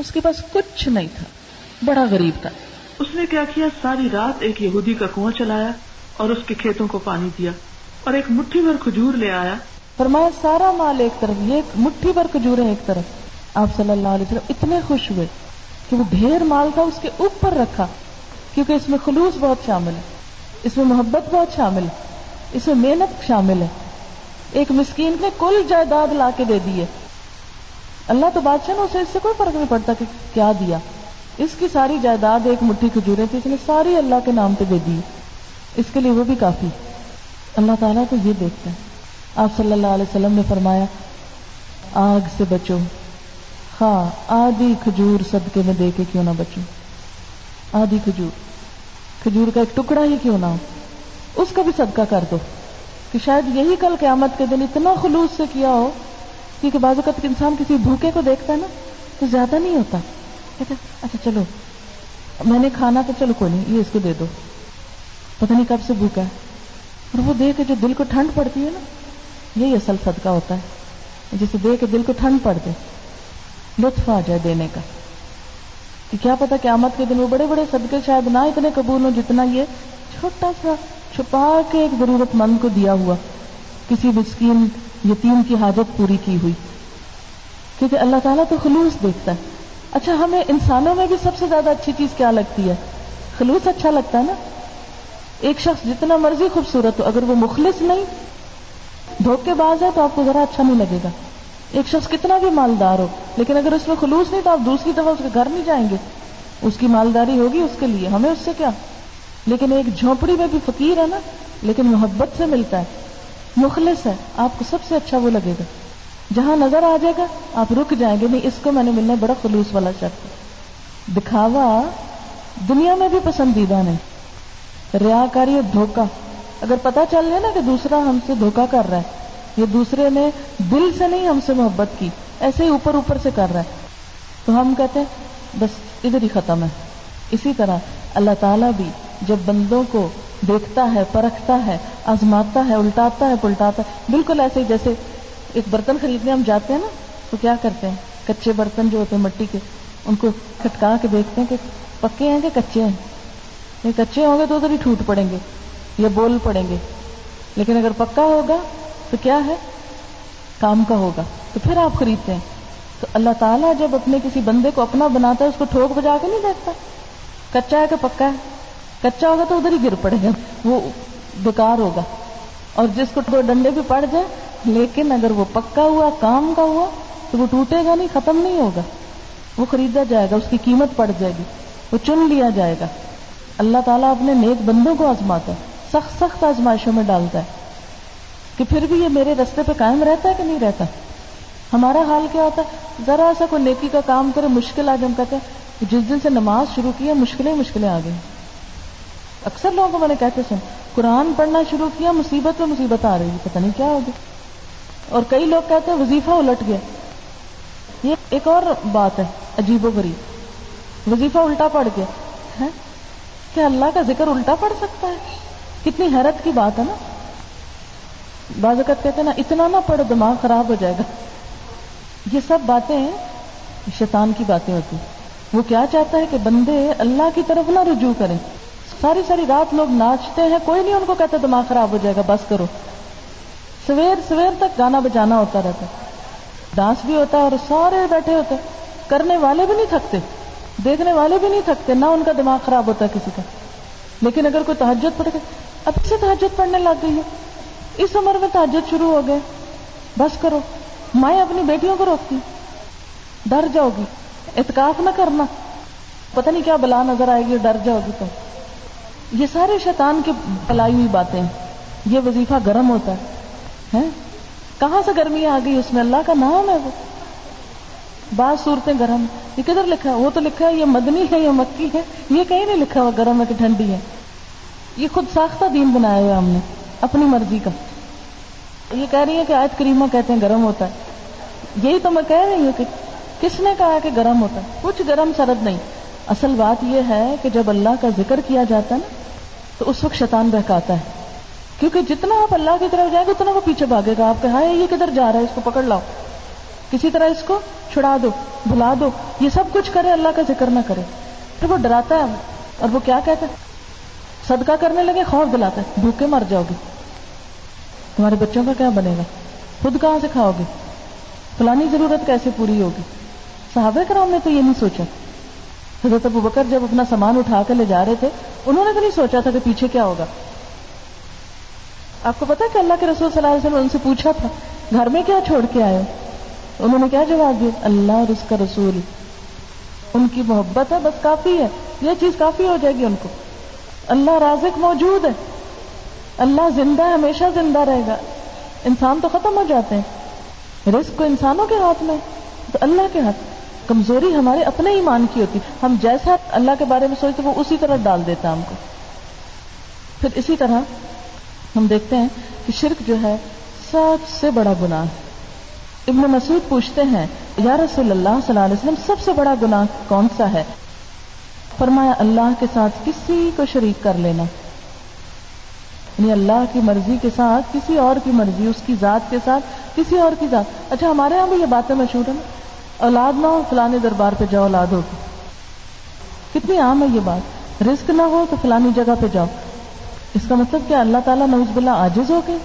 اس کے پاس کچھ نہیں تھا، بڑا غریب تھا. اس نے کیا کیا، ساری رات ایک یہودی کا کنواں چلایا اور اس کے کھیتوں کو پانی دیا، اور ایک مٹھی بھر کھجور لے آیا. فرمایا سارا مال ایک طرف، یہ مٹھی بھر کھجور ہے ایک طرف. آپ صلی اللہ علیہ وسلم اتنے خوش ہوئے کہ وہ ڈھیر مال تھا اس کے اوپر رکھا، کیونکہ اس میں خلوص بہت شامل ہے، اس میں محبت بہت شامل ہے، اس میں محنت شامل ہے. ایک مسکین نے کل جائیداد لا کے دے دی ہے. اللہ تو بادشاہ نے اسے، اس سے کوئی فرق نہیں پڑتا کہ کیا دیا. اس کی ساری جائیداد ایک مٹھی کھجوریں تھی، اس نے ساری اللہ کے نام پہ دے دی. اس کے لیے وہ بھی کافی. اللہ تعالیٰ کو یہ دیکھتا ہے. آپ صلی اللہ علیہ وسلم نے فرمایا، آگ سے بچو، ہاں آدھی کھجور صدقے میں دے کے کیوں نہ بچو. آدھی کھجور، کھجور کا ایک ٹکڑا ہی کیوں نہ ہو، اس کا بھی صدقہ کر دو، کہ شاید یہی کل قیامت کے دن اتنا خلوص سے کیا ہو. کیونکہ بعض اوقات انسان کسی بھوکے کو دیکھتا ہے نا تو زیادہ نہیں ہوتا، کہتا اچھا چلو میں نے کھانا تو چلو کوئی نہیں، یہ اس کو دے دو، پتہ نہیں کب سے بھوکا ہے. اور وہ دے کے جو دل کو ٹھنڈ پڑتی ہے نا، یہی اصل صدقہ ہوتا ہے، جسے دے کے دل کو ٹھنڈ پڑ دے، لطف آ جائے دینے کا. کہ کیا پتا قیامت کے دن وہ بڑے بڑے صدقے شاید نہ اتنے قبول ہوں جتنا یہ چھوٹا سا چھپا کے ایک ضرورت مند کو دیا ہوا، کسی مسکین یتیم کی حاجت پوری کی ہوئی. کیونکہ اللہ تعالیٰ تو خلوص دیکھتا ہے. اچھا، ہمیں انسانوں میں بھی سب سے زیادہ اچھی چیز کیا لگتی ہے؟ خلوص اچھا لگتا ہے نا. ایک شخص جتنا مرضی خوبصورت ہو، اگر وہ مخلص نہیں، دھوکے باز ہے، تو آپ کو ذرا اچھا نہیں لگے گا. ایک شخص کتنا بھی مالدار ہو، لیکن اگر اس میں خلوص نہیں تو آپ دوسری دفعہ اس کے گھر نہیں جائیں گے. اس کی مالداری ہوگی اس کے لیے، ہمیں اس سے کیا. لیکن ایک جھونپڑی میں بھی فقیر ہے نا، لیکن محبت سے ملتا ہے، مخلص ہے، آپ کو سب سے اچھا وہ لگے گا. جہاں نظر آ جائے گا آپ رک جائیں گے، نہیں اس کو میں نے ملنا، بڑا خلوص والا شخص. دکھاوا دنیا میں بھی پسندیدہ نہیں. ریاکاری اور دھوکہ، اگر پتہ چل جائے نا کہ دوسرا ہم سے دھوکہ کر رہا ہے، یہ دوسرے نے دل سے نہیں ہم سے محبت کی، ایسے ہی اوپر اوپر سے کر رہا ہے، تو ہم کہتے ہیں بس ادھر ہی ختم ہے. اسی طرح اللہ تعالیٰ بھی جب بندوں کو دیکھتا ہے، پرکھتا ہے، آزماتا ہے، الٹاتا ہے، پلٹاتا ہے، بالکل ایسے ہی جیسے ایک برتن خریدنے ہم جاتے ہیں نا، تو کیا کرتے ہیں، کچے برتن جو ہوتے ہیں مٹی کے، ان کو کھٹکا کے دیکھتے ہیں کہ پکے ہیں کہ کچے ہیں. یہ کچے ہوں گے تو ادھر ہی ٹوٹ پڑیں گے یا بول پڑیں گے، لیکن اگر پکا ہوگا تو کیا ہے، کام کا ہوگا، تو پھر آپ خریدتے ہیں. تو اللہ تعالیٰ جب اپنے کسی بندے کو اپنا بناتا ہے، اس کو ٹھوک بجا کے نہیں دیکھتا کچا ہے کہ پکا ہے. کچا ہوگا تو ادھر ہی گر پڑے گا، وہ بیکار ہوگا. اور جس کو دو ڈنڈے بھی پڑ جائے، لیکن اگر وہ پکا ہوا، کام کا ہوا، تو وہ ٹوٹے گا نہیں، ختم نہیں ہوگا، وہ خریدا جائے گا، اس کی قیمت پڑ جائے گی، وہ چن لیا جائے گا. اللہ تعالیٰ اپنے نیک بندوں کو آزماتا ہے، سخت سخت آزمائشوں میں ڈالتا ہے کہ پھر بھی یہ میرے رستے پہ قائم رہتا ہے کہ نہیں رہتا. ہمارا حال کیا ہوتا ہے، ذرا سا کوئی نیکی کا کام کرے مشکل آ جائے. ہم کہتے ہیں جس دن سے نماز شروع کی ہے مشکلیں مشکلیں آ گئی. اکثر لوگوں کو میں نے کہتے سن قرآن پڑھنا شروع کیا مصیبت میں مصیبت آ رہی ہے، پتہ نہیں کیا ہوگی. اور کئی لوگ کہتے ہیں وظیفہ الٹ گیا. یہ ایک اور بات ہے عجیب و غریب، وظیفہ الٹا پڑ گیا ہے. کیا اللہ کا ذکر الٹا پڑ سکتا ہے؟ کتنی حیرت کی بات ہے نا. بعض اوقات کہتے ہیں نا اتنا نہ پڑھو دماغ خراب ہو جائے گا. یہ سب باتیں شیطان کی باتیں ہوتی. وہ کیا چاہتا ہے کہ بندے اللہ کی طرف نہ رجوع کریں. ساری ساری رات لوگ ناچتے ہیں، کوئی نہیں ان کو کہتا دماغ خراب ہو جائے گا بس کرو. سویر سویر تک گانا بجانا ہوتا رہتا، ڈانس بھی ہوتا اور سارے بیٹھے ہوتے، کرنے والے بھی نہیں تھکتے، دیکھنے والے بھی نہیں تھکتے، نہ ان کا دماغ خراب ہوتا کسی کا. لیکن اگر کوئی تہجد پڑھ کے اب سے تہجد پڑھنے لگ گئی ہے، اس عمر میں تہجد شروع ہو گئے، بس کرو. مائیں اپنی بیٹیوں کو روکتی، ڈر جاؤ گی، اعتکاف نہ کرنا، پتہ نہیں کیا بلا نظر آئے گی، ڈر جاؤ گی. تو یہ سارے شیطان کی پلائی ہوئی باتیں. یہ وظیفہ گرم ہوتا ہے، کہاں سے گرمی آ گئی اس میں؟ اللہ کا نام ہے وہ. بعض صورتیں گرم، یہ کدھر لکھا؟ وہ تو لکھا ہے یہ مدنی ہے یہ مکی ہے، یہ کہیں نہیں لکھا ہوا گرم ہے کہ ٹھنڈی ہے. یہ خود ساختہ دین بنایا ہوا ہم نے اپنی مرضی کا. یہ کہہ رہی ہے کہ آیت کریمہ کہتے ہیں گرم ہوتا ہے، یہی تو میں کہہ رہی ہوں کہ کس نے کہا کہ گرم ہوتا ہے؟ کچھ گرم سرد نہیں. اصل بات یہ ہے کہ جب اللہ کا ذکر کیا جاتا ہے نا تو اس وقت شیطان بہکاتا ہے، کیونکہ جتنا آپ اللہ کی طرف جائیں گے اتنا وہ پیچھے بھاگے گا. آپ کہ ہائے یہ کدھر جا رہا ہے، اس کو پکڑ لاؤ، کسی طرح اس کو چھڑا دو، بھلا دو. یہ سب کچھ کرے اللہ کا ذکر نہ کرے. پھر وہ ڈراتا ہے اور وہ کیا کہتا ہے؟ صدقہ کرنے لگے خوف دلاتا ہے، بھوکے مر جاؤ گے، تمہارے بچوں کا کیا بنے گا، خود کہاں سے کھاؤ گے، فلانی ضرورت کیسے پوری ہوگی. صحابہ کرام نے تو یہ نہیں سوچا. حضرت ابوبکر جب اپنا سامان اٹھا کر لے جا رہے تھے، انہوں نے تو نہیں سوچا تھا کہ پیچھے کیا ہوگا. آپ کو پتا کہ اللہ کے رسول صلی اللہ علیہ وسلم نے ان سے پوچھا تھا گھر میں کیا چھوڑ کے آئے، انہوں نے کیا جواب دیا؟ اللہ اور اس کا رسول، ان کی محبت ہے بس کافی ہے، یہ چیز کافی ہو جائے گی ان کو. اللہ رازق موجود ہے، اللہ زندہ ہے، ہمیشہ زندہ رہے گا. انسان تو ختم ہو جاتے ہیں، رزق کو انسانوں کے ہاتھ میں تو اللہ کے ہاتھ. کمزوری ہمارے اپنے ایمان کی ہوتی، ہم جیسا اللہ کے بارے میں سوچتے وہ اسی طرح ڈال دیتا ہم کو. پھر اسی طرح ہم دیکھتے ہیں کہ شرک جو ہے سب سے بڑا گناہ ہے. ابن مسعود پوچھتے ہیں یا رسول اللہ صلی اللہ علیہ وسلم سب سے بڑا گناہ کون سا ہے؟ فرمایا اللہ کے ساتھ کسی کو شریک کر لینا، یعنی اللہ کی مرضی کے ساتھ کسی اور کی مرضی، اس کی ذات کے ساتھ کسی اور کی ذات. اچھا ہمارے ہاں بھی یہ باتیں مشہور ہیں، اولاد نہ ہو فلانے دربار پہ جاؤ اولاد ہوگی. کتنی عام ہے یہ بات. رزق نہ ہو تو فلانی جگہ پہ جاؤ. اس کا مطلب کیا اللہ تعالیٰ نعوذ باللہ عاجز ہو گئے؟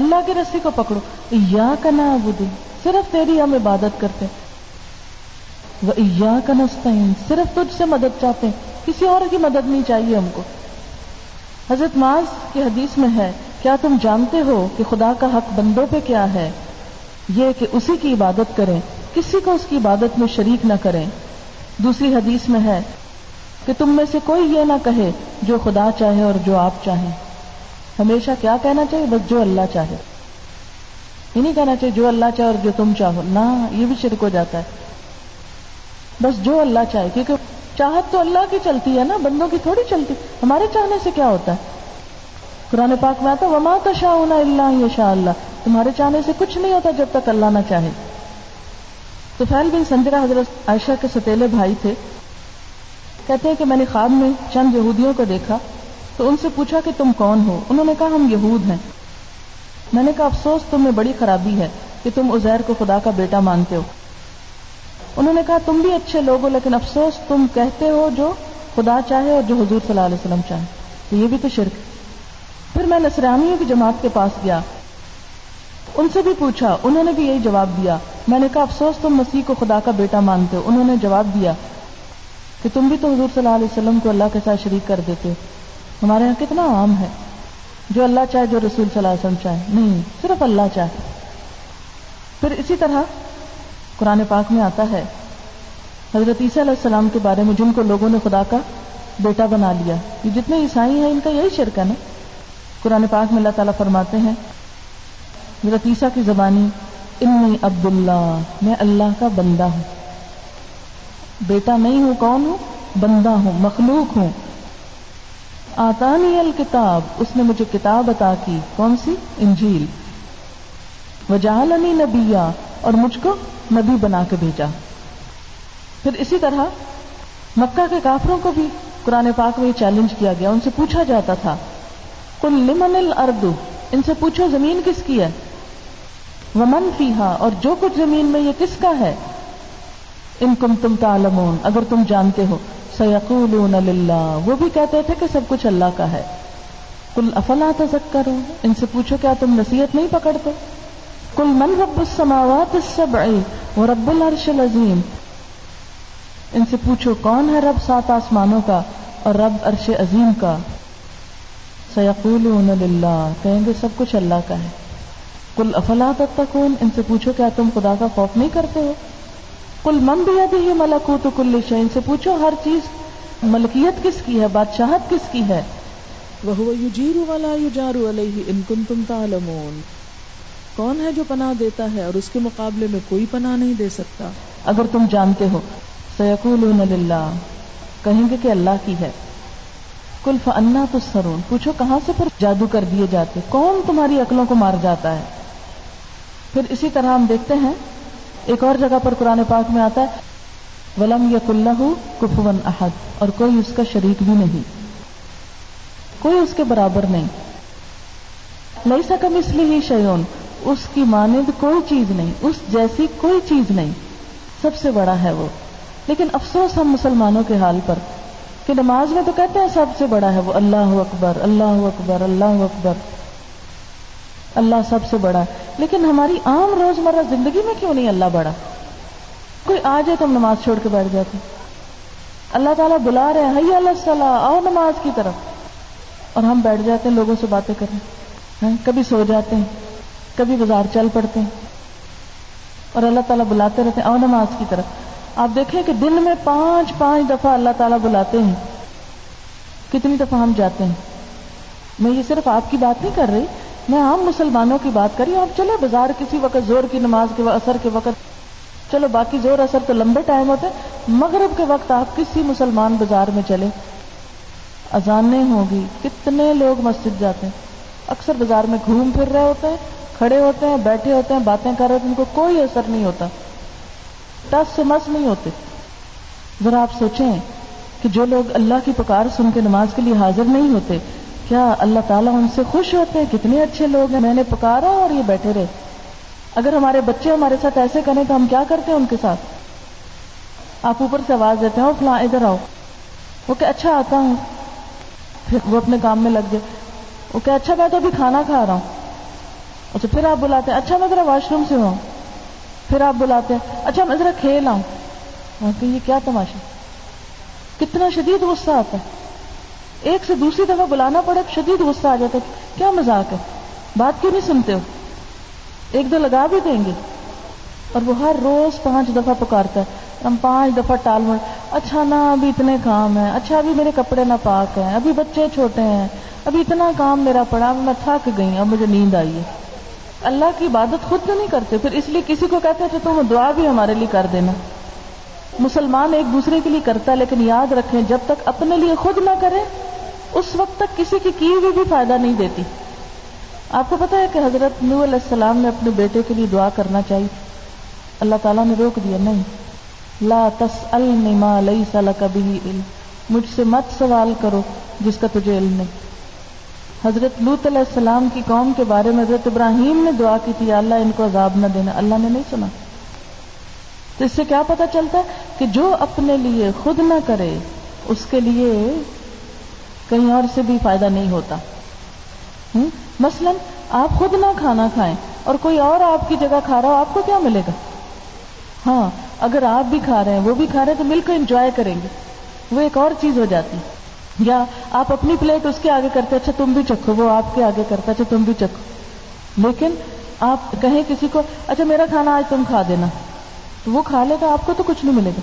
اللہ کی رسی کو پکڑو، ایاک نعبد صرف تیری ہم عبادت کرتے ہیں، وایاک نستعین صرف تجھ سے مدد چاہتے ہیں، کسی اور کی مدد نہیں چاہیے ہم کو. حضرت معاذ کی حدیث میں ہے کیا تم جانتے ہو کہ خدا کا حق بندوں پہ کیا ہے؟ یہ کہ اسی کی عبادت کریں، کسی کو اس کی عبادت میں شریک نہ کریں. دوسری حدیث میں ہے کہ تم میں سے کوئی یہ نہ کہے جو خدا چاہے اور جو آپ چاہیں. ہمیشہ کیا کہنا چاہیے؟ بس جو اللہ چاہے. یہ نہیں کہنا چاہیے جو اللہ چاہے اور جو تم چاہو، نہ، یہ بھی شرک ہو جاتا ہے. بس جو اللہ چاہے، کیونکہ چاہت تو اللہ کی چلتی ہے نا، بندوں کی تھوڑی چلتی. ہمارے چاہنے سے کیا ہوتا ہے؟ قرآن پاک میں آتا وَمَا تَشَاءُونَ إِلَّا أَن يَشَاءَ اللَّهُ، تمہارے چاہنے سے کچھ نہیں ہوتا جب تک اللہ نہ چاہے. طفیل بن سنجرہ حضرت عائشہ کے ستیلے بھائی تھے، کہتے ہیں کہ میں نے خواب میں چند یہودیوں کو دیکھا تو ان سے پوچھا کہ تم کون ہو؟ انہوں نے کہا ہم یہود ہیں. میں نے کہا افسوس تم میں بڑی خرابی ہے کہ تم عزیر کو خدا کا بیٹا مانتے ہو. انہوں نے کہا تم بھی اچھے لوگ ہو لیکن افسوس تم کہتے ہو جو خدا چاہے اور جو حضور صلی اللہ علیہ وسلم چاہے، تو یہ بھی تو شرک. پھر میں نصرانیوں کی جماعت کے پاس گیا، ان سے بھی پوچھا، انہوں نے بھی یہی جواب دیا. میں نے کہا افسوس تم مسیح کو خدا کا بیٹا مانتے ہو. انہوں نے جواب دیا کہ تم بھی تو حضور صلی اللہ علیہ وسلم کو اللہ کے ساتھ شریک کر دیتے ہو. ہمارے ہاں کتنا عام ہے جو اللہ چاہے جو رسول صلی اللہ علیہ وسلم چاہے، نہیں، صرف اللہ چاہے. پھر اسی طرح قرآن پاک میں آتا ہے حضرت عیسیٰ علیہ السلام کے بارے میں جن کو لوگوں نے خدا کا بیٹا بنا لیا. یہ جتنے عیسائی ہیں ان کا یہی شرک ہے نا. قرآن پاک میں اللہ تعالیٰ فرماتے ہیں حضرت عیسیٰ کی زبانی انی عبداللہ، میں اللہ کا بندہ ہوں، بیٹا نہیں ہوں. کون ہوں؟ بندہ ہوں، مخلوق ہوں. آتانی الکتاب، اس نے مجھے کتاب عطا کی، کون سی؟ انجیل، وجعلنی نبیا، اور مجھ کو نبی بنا کے بھیجا۔ پھر اسی طرح مکہ کے کافروں کو بھی قرآن پاک میں چیلنج کیا گیا، ان سے پوچھا جاتا تھا قل لمن الارض، ان سے پوچھو زمین کس کی ہے، ومن فیہا، اور جو کچھ زمین میں یہ کس کا ہے، ان کم تم تعلمون، اگر تم جانتے ہو، سیقولون للہ، وہ بھی کہتے تھے کہ سب کچھ اللہ کا ہے۔ قل افلا تذکرون، ان سے پوچھو کیا تم نصیحت نہیں پکڑتے، قل من رب السماوات السبع ورب العرش العظیم، ان سے پوچھو کون ہے رب سات آسمانوں کا اور رب عرش عظیم کا۔ سیقولون للہ، کہیں گے سب کچھ اللہ کا ہے۔ قل افلا تتقون، ان سے پوچھو کیا تم خدا کا خوف نہیں کرتے ہو۔ قل من بیدہ ملکوت کل شیء، ان سے پوچھو ہر چیز ملکیت کس کی ہے، بادشاہت کس کی ہے۔ وہو یجیر ولا یجار علیہ ان کنتم تعلمون، کون ہے جو پناہ دیتا ہے اور اس کے مقابلے میں کوئی پناہ نہیں دے سکتا اگر تم جانتے ہو۔ سیقولون للہ، کہیں گے کہ اللہ کی ہے۔ قل فانا تسحرون، پوچھو کہاں سے پر جادو کر دیے جاتے، کون تمہاری عقلوں کو مار جاتا ہے۔ پھر اسی طرح ہم دیکھتے ہیں ایک اور جگہ پر قرآن پاک میں آتا ہے وَلَمْ يَكُنْ لَهُ كُفُوًا أَحَدٌ، اور کوئی اس کا شریک بھی نہیں، کوئی اس کے برابر نہیں۔ لَيْسَ كَمِثْلِهِ شَيْءٌ، اس کی مانند کوئی چیز نہیں، اس جیسی کوئی چیز نہیں، سب سے بڑا ہے وہ۔ لیکن افسوس ہم مسلمانوں کے حال پر کہ نماز میں تو کہتے ہیں سب سے بڑا ہے وہ، اللہ اکبر اللہ اکبر اللہ اکبر، اللہ سب سے بڑا ہے، لیکن ہماری عام روزمرہ زندگی میں کیوں نہیں اللہ بڑا؟ کوئی آ جائے تو ہم نماز چھوڑ کے بیٹھ جاتے ہیں۔ اللہ تعالیٰ بلا رہے ہیں حی علی الصلاۃ، آؤ نماز کی طرف، اور ہم بیٹھ جاتے ہیں لوگوں سے باتیں کریں، ہاں کبھی سو جاتے ہیں، کبھی بازار چل پڑتے ہیں، اور اللہ تعالیٰ بلاتے رہتے ہیں آؤ نماز کی طرف۔ آپ دیکھیں کہ دن میں پانچ پانچ دفعہ اللہ تعالیٰ بلاتے ہیں، کتنی دفعہ ہم جاتے ہیں۔ میں یہ صرف آپ کی بات نہیں کر رہی، میں عام مسلمانوں کی بات کر رہی ہوں۔ آپ چلے بازار کسی وقت زور کی نماز کے وقت، اثر کے وقت، چلو باقی زور اثر تو لمبے ٹائم ہوتے ہیں، مغرب کے وقت آپ کسی مسلمان بازار میں چلے، اذانیں ہوں گی، کتنے لوگ مسجد جاتے ہیں، اکثر بازار میں گھوم پھر رہے ہوتے ہیں، کھڑے ہوتے ہیں، بیٹھے ہوتے ہیں، باتیں کر رہے ہوتے ہیں، ان کو کوئی اثر نہیں ہوتا، ٹس سے مس نہیں ہوتے۔ ذرا آپ سوچیں کہ جو لوگ اللہ کی پکار سن کے نماز کے لیے حاضر نہیں ہوتے، کیا اللہ تعالیٰ ان سے خوش ہوتے ہیں؟ کتنے اچھے لوگ ہیں، میں نے پکارا اور یہ بیٹھے رہے۔ اگر ہمارے بچے ہمارے ساتھ ایسے کریں تو ہم کیا کرتے ہیں ان کے ساتھ؟ آپ اوپر سے آواز دیتے ہیں او فلاں ادھر آؤ، وہ کہ اچھا آتا ہوں، پھر وہ اپنے کام میں لگ جائے، وہ کہ اچھا میں تو ابھی کھانا کھا رہا ہوں، اچھا پھر آپ بلاتے ہیں اچھا میں ذرا واش روم سے ہوں، پھر آپ بلاتے ہیں اچھا میں ذرا کھیل آؤں، کہ یہ کیا تماشا، کتنا شدید غصہ آتا ہے۔ ایک سے دوسری دفعہ بلانا پڑے شدید غصہ آ جاتا ہے، کیا مذاق ہے، بات کیوں نہیں سنتے ہو، ایک دو لگا بھی دیں گے۔ اور وہ ہر روز پانچ دفعہ پکارتا ہے، ہم پانچ دفعہ ٹال مڑ، اچھا نا ابھی اتنے کام ہیں، اچھا ابھی میرے کپڑے نا پاک ہیں، ابھی بچے چھوٹے ہیں، ابھی اتنا کام میرا پڑا، میں تھک گئی ہوں، اب مجھے نیند آئی ہے۔ اللہ کی عبادت خود تو نہیں کرتے، پھر اس لیے کسی کو کہتے ہیں تم دعا بھی ہمارے لیے کر دینا۔ مسلمان ایک دوسرے کے لیے کرتا ہے، لیکن یاد رکھیں جب تک اپنے لیے خود نہ کرے اس وقت تک کسی کی کی ہوئی بھی فائدہ نہیں دیتی۔ آپ کو پتہ ہے کہ حضرت نوح علیہ السلام نے اپنے بیٹے کے لیے دعا کرنا چاہیے، اللہ تعالیٰ نے روک دیا، نہیں، لا تسألنی ما لیس لک بہ علم، مجھ سے مت سوال کرو جس کا تجھے علم نہیں۔ حضرت لوط علیہ السلام کی قوم کے بارے میں حضرت ابراہیم نے دعا کی تھی، اللہ ان کو عذاب نہ دینا، اللہ نے نہیں سنا۔ تو اس سے کیا پتہ چلتا ہے کہ جو اپنے لیے خود نہ کرے اس کے لیے کہیں اور سے بھی فائدہ نہیں ہوتا۔ مثلا آپ خود نہ کھانا کھائیں اور کوئی اور آپ کی جگہ کھا رہا ہو، آپ کو کیا ملے گا؟ ہاں اگر آپ بھی کھا رہے ہیں وہ بھی کھا رہے ہیں تو مل کر انجوائے کریں گے، وہ ایک اور چیز ہو جاتی۔ یا آپ اپنی پلیٹ اس کے آگے کرتے، اچھا تم بھی چکھو، وہ آپ کے آگے کرتا اچھا تم بھی چکھو۔ لیکن آپ کہیں کسی کو اچھا میرا کھانا آج تم کھا دینا، تو وہ کھا لے گا، آپ کو تو کچھ نہیں ملے گا۔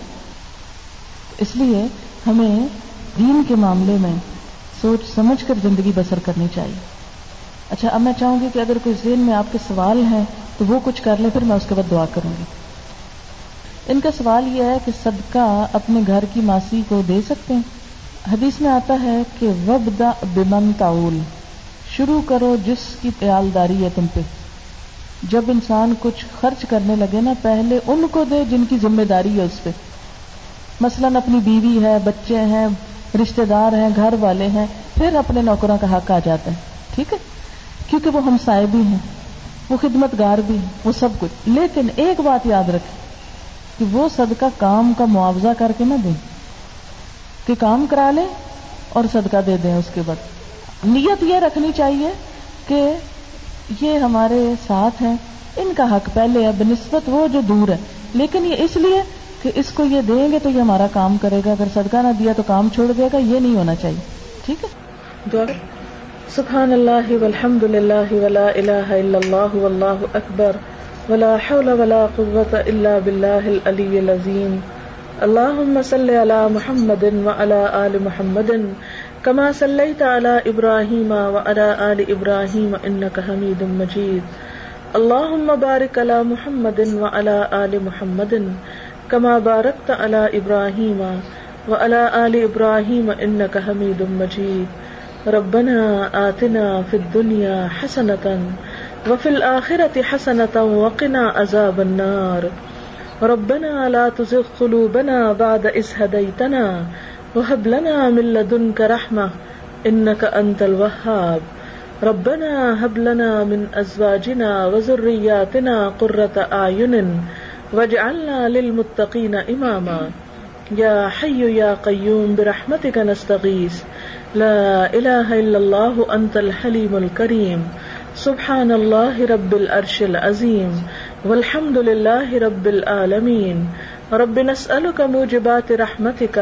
اس لیے ہمیں دین کے معاملے میں سوچ سمجھ کر زندگی بسر کرنی چاہیے۔ اچھا اب میں چاہوں گی کہ اگر کوئی ذہن میں آپ کے سوال ہیں تو وہ کچھ کر لیں، پھر میں اس کے بعد دعا کروں گی۔ ان کا سوال یہ ہے کہ صدقہ اپنے گھر کی ماسی کو دے سکتے ہیں؟ حدیث میں آتا ہے کہ وبدأ بمن تعول، شروع کرو جس کی پیالداری ہے تم پہ. جب انسان کچھ خرچ کرنے لگے نا، پہلے ان کو دے جن کی ذمہ داری ہے اس پہ. مثلاً اپنی بیوی ہے، بچے ہیں، رشتہ دار ہیں، گھر والے ہیں، پھر اپنے نوکروں کا حق آ جاتا ہے. ٹھیک ہے، کیونکہ وہ ہمسائے بھی ہیں، وہ خدمت گار بھی ہیں، وہ سب کچھ. لیکن ایک بات یاد رکھیں کہ وہ صدقہ کام کا معاوضہ کر کے نہ دیں، کہ کام کرا لیں اور صدقہ دے دیں. اس کے بعد نیت یہ رکھنی چاہیے کہ یہ ہمارے ساتھ ہیں، ان کا حق پہلے ہے بنسبت وہ جو دور ہے. لیکن یہ اس لیے کہ اس کو یہ دیں گے تو یہ ہمارا کام کرے گا، اگر صدقہ نہ دیا تو کام چھوڑ دے گا، یہ نہیں ہونا چاہیے. ٹھیک ہے. سبحان اللہ والحمد للہ ولا الہ الا اللہ واللہ اکبر ولا حول ولا قوت الا باللہ العلی العظیم. اللہم صلی علی محمد وعلی آل محمد کما صلیت علی ابراہیم وعلی آل ابراہیم انکا حمید مجید. اللہم بارک علی محمد وعلی آل محمد کما بارکت علی ابراہیم وعلی آل ابراہیم انکا حمید مجید. ربنا آتنا فی الدنیا حسنة وفی الآخرة حسنة وقنا عذاب النار. ربنا لا تزغ قلوبنا بعد إذ هديتنا وهب لنا من لدنك رحمة إنك أنت الوهاب. ربنا هب لنا من أزواجنا وذرياتنا قرة أعين وجعلنا للمتقین اماما. یا حی یا قیوم برحمتک نستغیث. لا الہ الا اللہ انت الحلیم الکریم. سبحان اللہ رب العرش العظیم والحمد للہ رب العالمین. رب نسألک موجبات رحمتک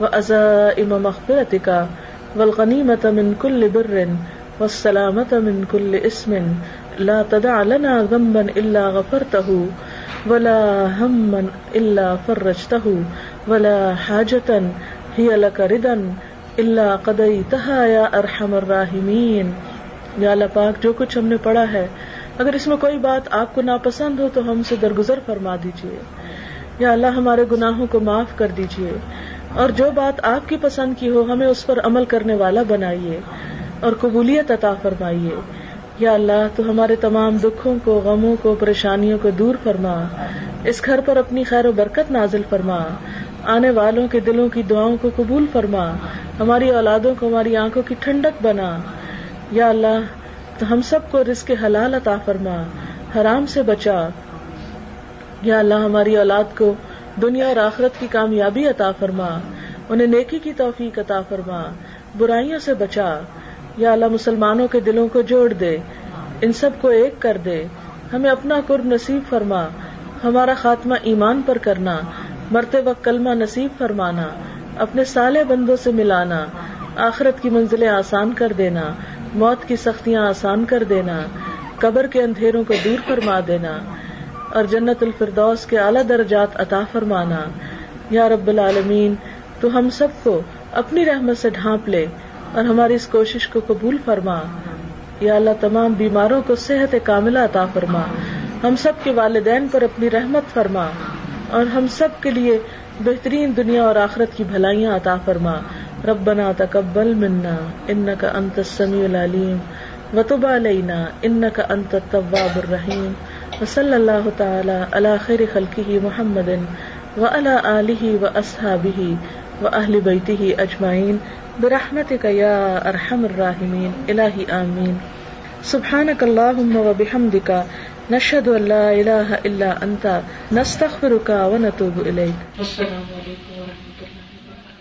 وعزائم مغفرتک والغنیمت من کل بر والسلامت من کل اسم. لا تدع لنا ذنبا الا غفرته ولا همّا الا فرجته ولا حاجة هي لك ردا الا قضيتها يا ارحم الراحمين. یا اللہ پاک، جو کچھ ہم نے پڑھا ہے، اگر اس میں کوئی بات آپ کو ناپسند ہو تو ہم سے درگزر فرما دیجیے. یا اللہ، ہمارے گناہوں کو معاف کر دیجیے، اور جو بات آپ کی پسند کی ہو ہمیں اس پر عمل کرنے والا بنائیے اور قبولیت عطا فرمائیے. یا اللہ، تو ہمارے تمام دکھوں کو، غموں کو، پریشانیوں کو دور فرما. اس گھر پر اپنی خیر و برکت نازل فرما. آنے والوں کے دلوں کی دعاؤں کو قبول فرما. ہماری اولادوں کو ہماری آنکھوں کی ٹھنڈک بنا. یا اللہ، تو ہم سب کو رزق حلال عطا فرما، حرام سے بچا. یا اللہ، ہماری اولاد کو دنیا اور آخرت کی کامیابی عطا فرما، انہیں نیکی کی توفیق عطا فرما، برائیوں سے بچا. یا اللہ، مسلمانوں کے دلوں کو جوڑ دے، ان سب کو ایک کر دے. ہمیں اپنا قرب نصیب فرما، ہمارا خاتمہ ایمان پر کرنا، مرتے وقت کلمہ نصیب فرمانا، اپنے صالح بندوں سے ملانا، آخرت کی منزلیں آسان کر دینا، موت کی سختیاں آسان کر دینا، قبر کے اندھیروں کو دور فرما دینا، اور جنت الفردوس کے اعلیٰ درجات عطا فرمانا. یا رب العالمین، تو ہم سب کو اپنی رحمت سے ڈھانپ لے اور ہماری اس کوشش کو قبول فرما. یا اللہ، تمام بیماروں کو صحت کاملہ عطا فرما. ہم سب کے والدین پر اپنی رحمت فرما، اور ہم سب کے لیے بہترین دنیا اور آخرت کی بھلائیاں عطا فرما. ربنا تقبل منا انك انت السمیع العلیم وتب علینا انك انت التواب الرحیم. وصلی اللہ تعالی علی خیر خلقہ محمد وعلی آلہ واصحابہ واہل بیتہ اجمعین برحمتک یا ارحم الراحمین. الہی آمین. سبحانک اللہم وبحمدک نشہد ان لا الہ الا انت نستغفرک ونتوب الیک. السلام علیکم ورحمۃ اللہ.